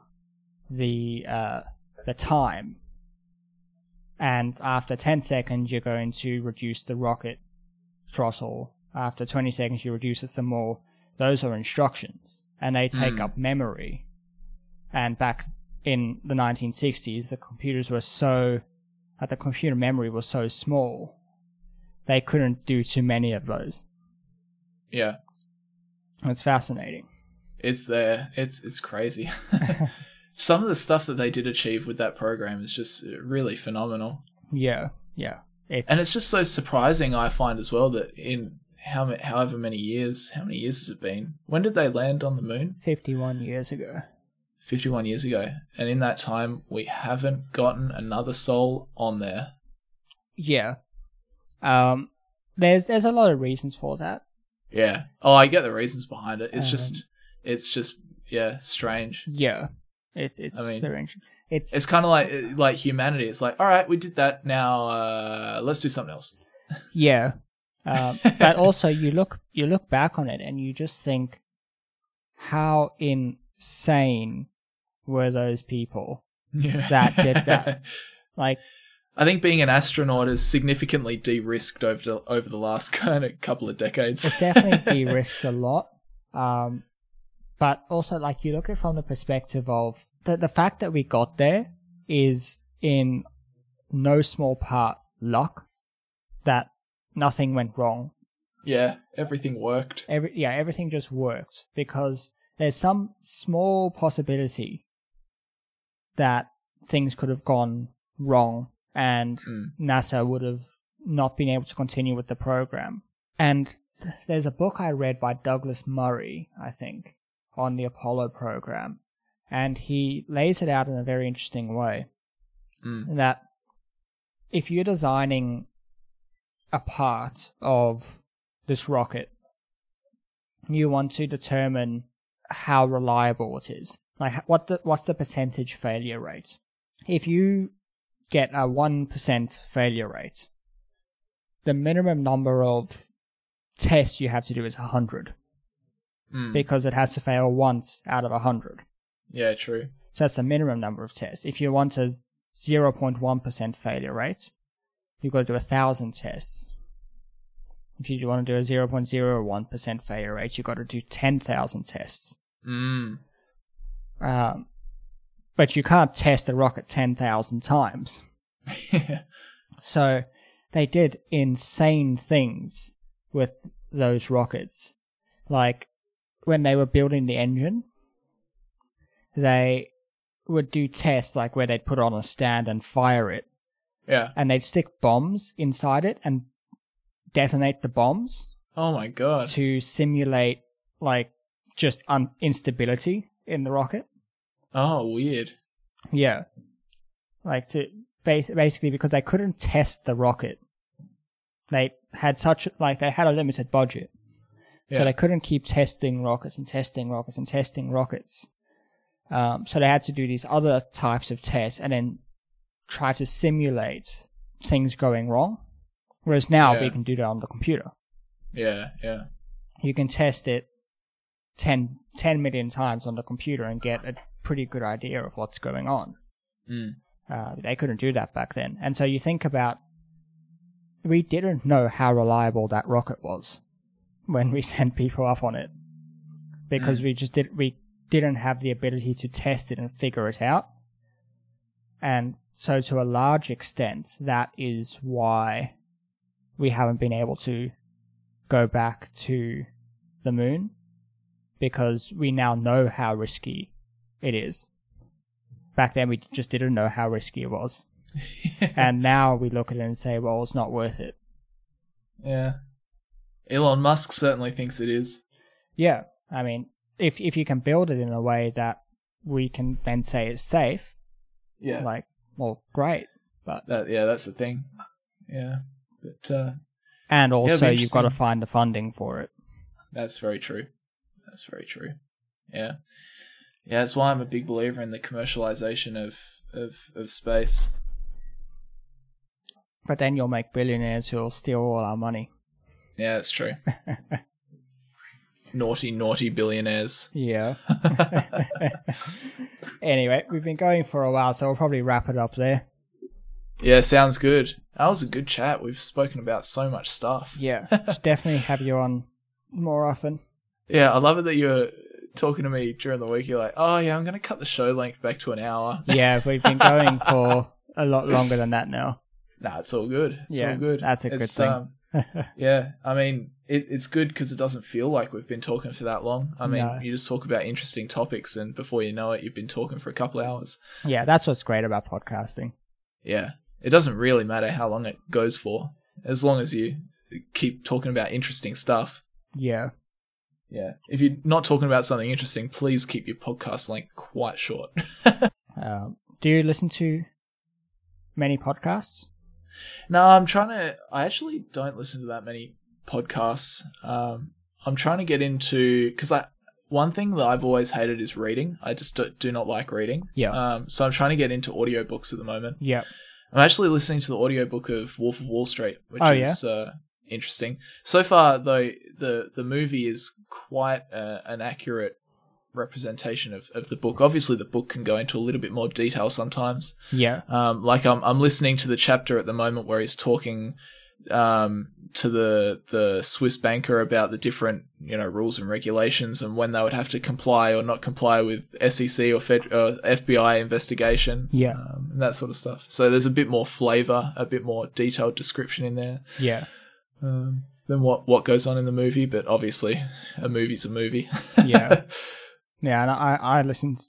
the uh, the time. And after ten seconds, you're going to reduce the rocket throttle. After twenty seconds, you reduce it some more. Those are instructions. And they take mm. up memory. And back in the nineteen sixties, the computers were so... that the computer memory was so small, they couldn't do too many of those. Yeah. It's fascinating. It's there. It's it's crazy. some of the stuff that they did achieve with that program is just really phenomenal. Yeah, yeah. It's... And it's just so surprising, I find, as well, that in how however many years, how many years has it been? When did they land on the moon? fifty-one years ago fifty-one years ago And in that time, we haven't gotten another soul on there. Yeah. Um, there's there's a lot of reasons for that. Yeah. Oh, I get the reasons behind it. It's um, just, it's just, yeah, strange. Yeah. It, it's I mean, strange. It's it's kind of like like humanity. It's like, all right, we did that. Now uh, let's do something else. Yeah. Um, but also, you look you look back on it and you just think, how insane were those people yeah. that did that? Like, I think being an astronaut is significantly de-risked over the, over the last kind of couple of decades. It's definitely de-risked a lot. Um, but also, like, you look at it from the perspective of the, the fact that we got there is in no small part luck, that nothing went wrong. Yeah, everything worked. Every, yeah, everything just worked, because there's some small possibility that things could have gone wrong and mm. NASA would have not been able to continue with the program. And there's a book I read by Douglas Murray, I think, on the Apollo program, and he lays it out in a very interesting way, mm. that if you're designing a part of this rocket, you want to determine how reliable it is. Like, what the, what's the percentage failure rate? If you get a one percent failure rate, the minimum number of tests you have to do is one hundred mm. because it has to fail once out of one hundred Yeah, true. So that's the minimum number of tests. If you want a zero point one percent failure rate, you've got to do one thousand tests. If you want to do a zero point zero one percent failure rate, you've got to do ten thousand tests. Mm. Um, but you can't test a rocket ten thousand times. So they did insane things with those rockets. Like, when they were building the engine, they would do tests like where they'd put it on a stand and fire it. Yeah. And they'd stick bombs inside it and detonate the bombs. Oh my God. To simulate, like, just un- instability in the rocket. Oh, weird. Yeah. Like, to bas- basically because they couldn't test the rocket. They had such, like, they had a limited budget. Yeah. So they couldn't keep testing rockets and testing rockets and testing rockets. Um, so they had to do these other types of tests and then try to simulate things going wrong. Whereas now yeah. we can do that on the computer. Yeah, yeah. You can test it ten, ten million times on the computer and get a pretty good idea of what's going on. Mm. Uh, they couldn't do that back then. And so you think about, we didn't know how reliable that rocket was when we sent people up on it, because mm. we just did, we didn't have the ability to test it and figure it out. And so to a large extent, that is why we haven't been able to go back to the moon, because we now know how risky it is. Back then, we just didn't know how risky it was. And now we look at it and say, well, it's not worth it. Yeah. Elon Musk certainly thinks it is. Yeah. I mean, if if you can build it in a way that we can then say it's safe, yeah, like, well, great. But that, yeah, that's the thing. Yeah. But uh, and also, you've got to find the funding for it. That's very true. That's very true. Yeah. Yeah, that's why I'm a big believer in the commercialization of, of, of space. But then you'll make billionaires who'll steal all our money. Yeah, that's true. Naughty, naughty billionaires. Yeah. Anyway, we've been going for a while, so we'll probably wrap it up there. Yeah, sounds good. That was a good chat. We've spoken about so much stuff. Yeah, should definitely have you on more often. Yeah, I love it that you're talking to me during the week. You're like, oh, yeah, I'm going to cut the show length back to an hour. Yeah, we've been going for a lot longer than that now. Nah, it's all good. It's yeah, all good. That's a it's, good thing. Um, Yeah, I mean, it, it's good because it doesn't feel like we've been talking for that long. I mean, no. You just talk about interesting topics and before you know it, you've been talking for a couple of hours. Yeah, that's what's great about podcasting. Yeah, it doesn't really matter how long it goes for, as long as you keep talking about interesting stuff. Yeah. Yeah. If you're not talking about something interesting, please keep your podcast length quite short. uh, do you listen to many podcasts? No, I'm trying to... I actually don't listen to that many podcasts. Um, I'm trying to get into... Because I one thing that I've always hated is reading. I just do, do not like reading. Yeah. Um, so I'm trying to get into audiobooks at the moment. Yeah. I'm actually listening to the audiobook of Wolf of Wall Street, which oh, is... Yeah? Uh, interesting. So far, though, the, the movie is quite uh, an accurate representation of, of the book. Obviously, the book can go into a little bit more detail sometimes. Yeah. Um, like I'm I'm listening to the chapter at the moment where he's talking um, to the the Swiss banker about the different you know rules and regulations and when they would have to comply or not comply with S E C or Fed, uh, F B I investigation. Yeah. Um, and that sort of stuff. So there's a bit more flavor, a bit more detailed description in there. Yeah. Um, then what, what goes on in the movie, but obviously a movie's a movie. Yeah. Yeah, and I, I listen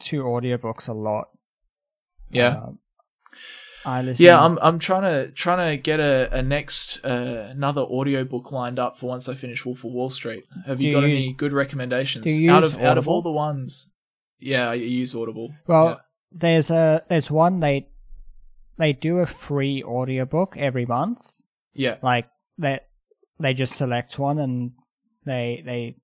to audiobooks a lot. Yeah. Um, I listen Yeah, I'm I'm trying to trying to get a, a next uh, another audiobook lined up for once I finish Wolf of Wall Street. Have you, you got use, any good recommendations? Do you out use of Audible? Out of all the ones? Yeah, I use Audible. Well, yeah. there's a there's one they they do a free audiobook every month. Yeah. Like They they just select one and they they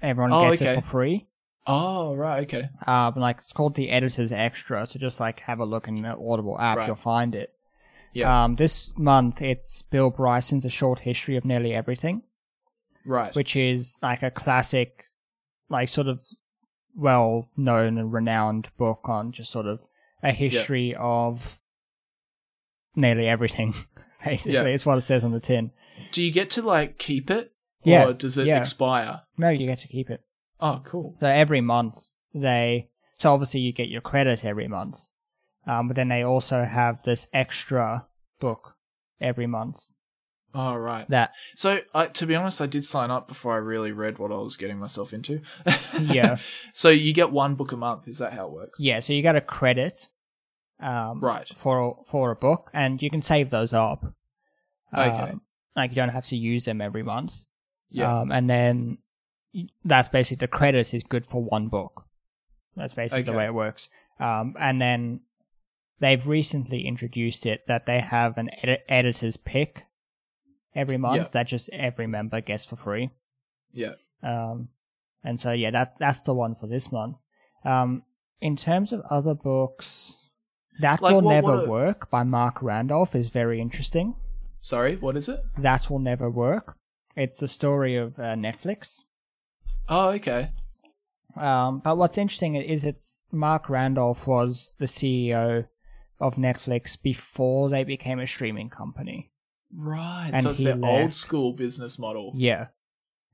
everyone oh, gets okay. it for free. Oh right, okay. Um, like it's called the Editor's Extra. So just like have a look in the Audible app, right. You'll find it. Yeah. Um, this month it's Bill Bryson's A Short History of Nearly Everything. Right. Which is like a classic, like sort of well known and renowned book on just sort of a history yeah. of nearly everything. Basically, yeah. It's what it says on the tin. Do you get to, like, keep it? Yeah. Or does it yeah. expire? No, you get to keep it. Oh, cool. So every month they... So obviously you get your credit every month. Um, but then they also have this extra book every month. Oh, right. That. So, I, to be honest, I did sign up before I really read what I was getting myself into. Yeah. So you get one book a month. Is that how it works? Yeah, so you get a credit... Um, right. For for a book, and you can save those up. Um, okay. Like you don't have to use them every month. Yeah. Um, and then that's basically the credit is good for one book. That's basically okay. the way it works. Um, and then they've recently introduced it that they have an edit- editor's pick every month yeah. that just every member gets for free. Yeah. Um, and so yeah, that's that's the one for this month. Um, in terms of other books. That like, Will what, Never what a... Work by Mark Randolph is very interesting. Sorry, what is it? That Will Never Work. It's the story of uh, Netflix. Oh, okay. Um, but what's interesting is it's Mark Randolph was the C E O of Netflix before they became a streaming company. Right, and so it's their left. Old school business model. Yeah.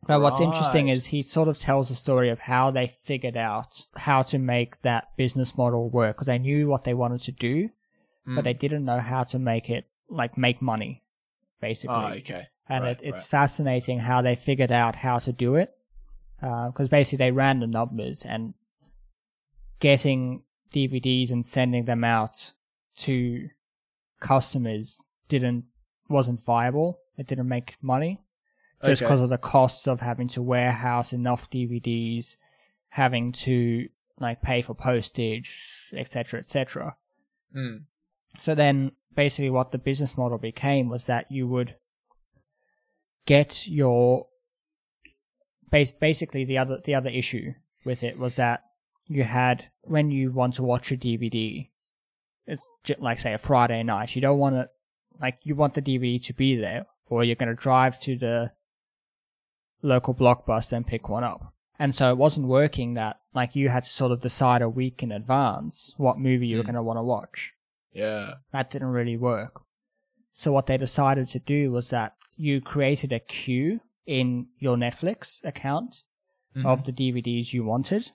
But right. What's interesting is he sort of tells the story of how they figured out how to make that business model work because they knew what they wanted to do, mm. but they didn't know how to make it, like, make money, basically. Oh, okay. And right, it, it's right. fascinating how they figured out how to do it because uh, basically they ran the numbers and getting D V Ds and sending them out to customers didn't wasn't viable. It didn't make money. Just because okay. of the costs of having to warehouse enough D V Ds, having to like pay for postage, et cetera, et cetera. Mm. So then, basically, what the business model became was that you would get your bas- basically the other the other issue with it was that you had when you want to watch a D V D, it's just like say a Friday night. You don't want to like you want the D V D to be there, or you're going to drive to the local Blockbuster and pick one up. And so it wasn't working that like you had to sort of decide a week in advance what movie you mm. were going to want to watch. Yeah. That didn't really work. So what they decided to do was that you created a queue in your Netflix account mm-hmm. of the D V Ds you wanted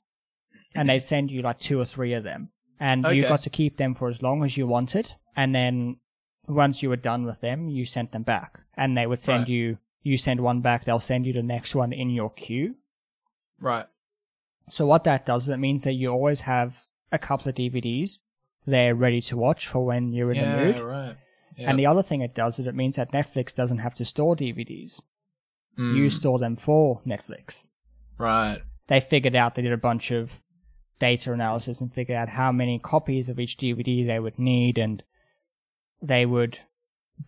and they'd send you like two or three of them and okay. you got to keep them for as long as you wanted and then once you were done with them, you sent them back, and they would send right. you, you send one back, they'll send you the next one in your queue. Right. So what that does is it means that you always have a couple of D V Ds there ready to watch for when you're in yeah, the mood. Right. Yep. And the other thing it does is it means that Netflix doesn't have to store D V Ds. Mm. You store them for Netflix. Right. They figured out, they did a bunch of data analysis and figured out how many copies of each D V D they would need, and they would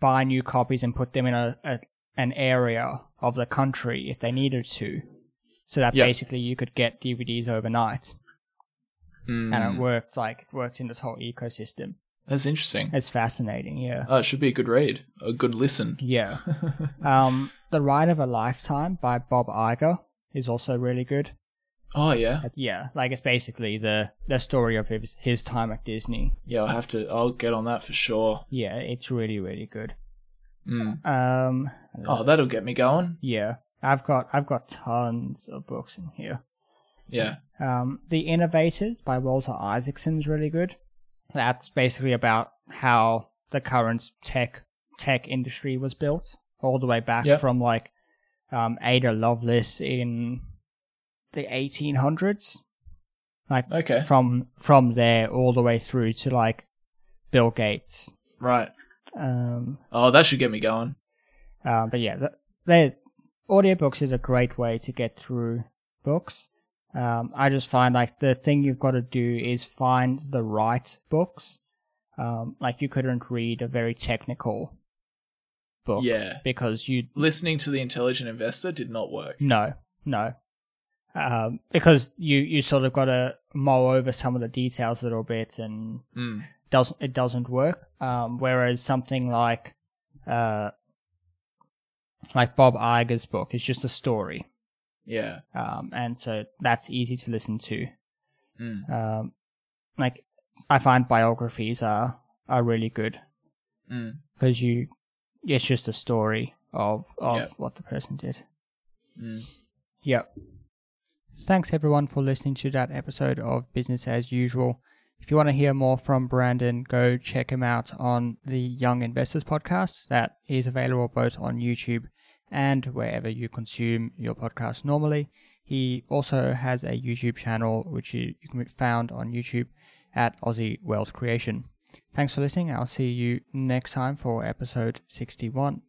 buy new copies and put them in a, a an area of the country if they needed to, so that yep. basically you could get D V Ds overnight. Mm. And it worked like it worked in this whole ecosystem. That's interesting. It's fascinating, yeah. Oh, it should be a good read, a good listen. Yeah. um, The Ride of a Lifetime by Bob Iger is also really good. Oh, yeah? Yeah, like it's basically the, the story of his, his time at Disney. Yeah, I'll have to, I'll get on that for sure. Yeah, it's really, really good. Mm. Um, oh, that'll get me going. Yeah, I've got, I've got tons of books in here. Yeah. Um, The Innovators by Walter Isaacson is really good. That's basically about how the current tech tech industry was built, all the way back yep. from like um, Ada Lovelace in the eighteen hundreds, like okay. from from there all the way through to like Bill Gates. Right. Um, oh, that should get me going. Uh, but yeah, the audiobooks is a great way to get through books. Um, I just find like the thing you've got to do is find the right books. Um, like you couldn't read a very technical book. Yeah. Because you... Listening to The Intelligent Investor did not work. No, no. Um, because you, you sort of got to mull over some of the details a little bit, and mm. doesn't it doesn't work. Um, whereas something like, uh, like Bob Iger's book is just a story. Yeah. Um, and so that's easy to listen to. Mm. Um, like I find biographies are, are really good because mm. you, it's just a story of, of yep. what the person did. Mm. Yep. Thanks everyone for listening to that episode of Business as Usual. If you want to hear more from Brandon, go check him out on the Young Investors podcast. That is available both on YouTube and wherever you consume your podcast normally. He also has a YouTube channel, which you, you can be found on YouTube at Aussie Wealth Creation. Thanks for listening. I'll see you next time for episode sixty-one.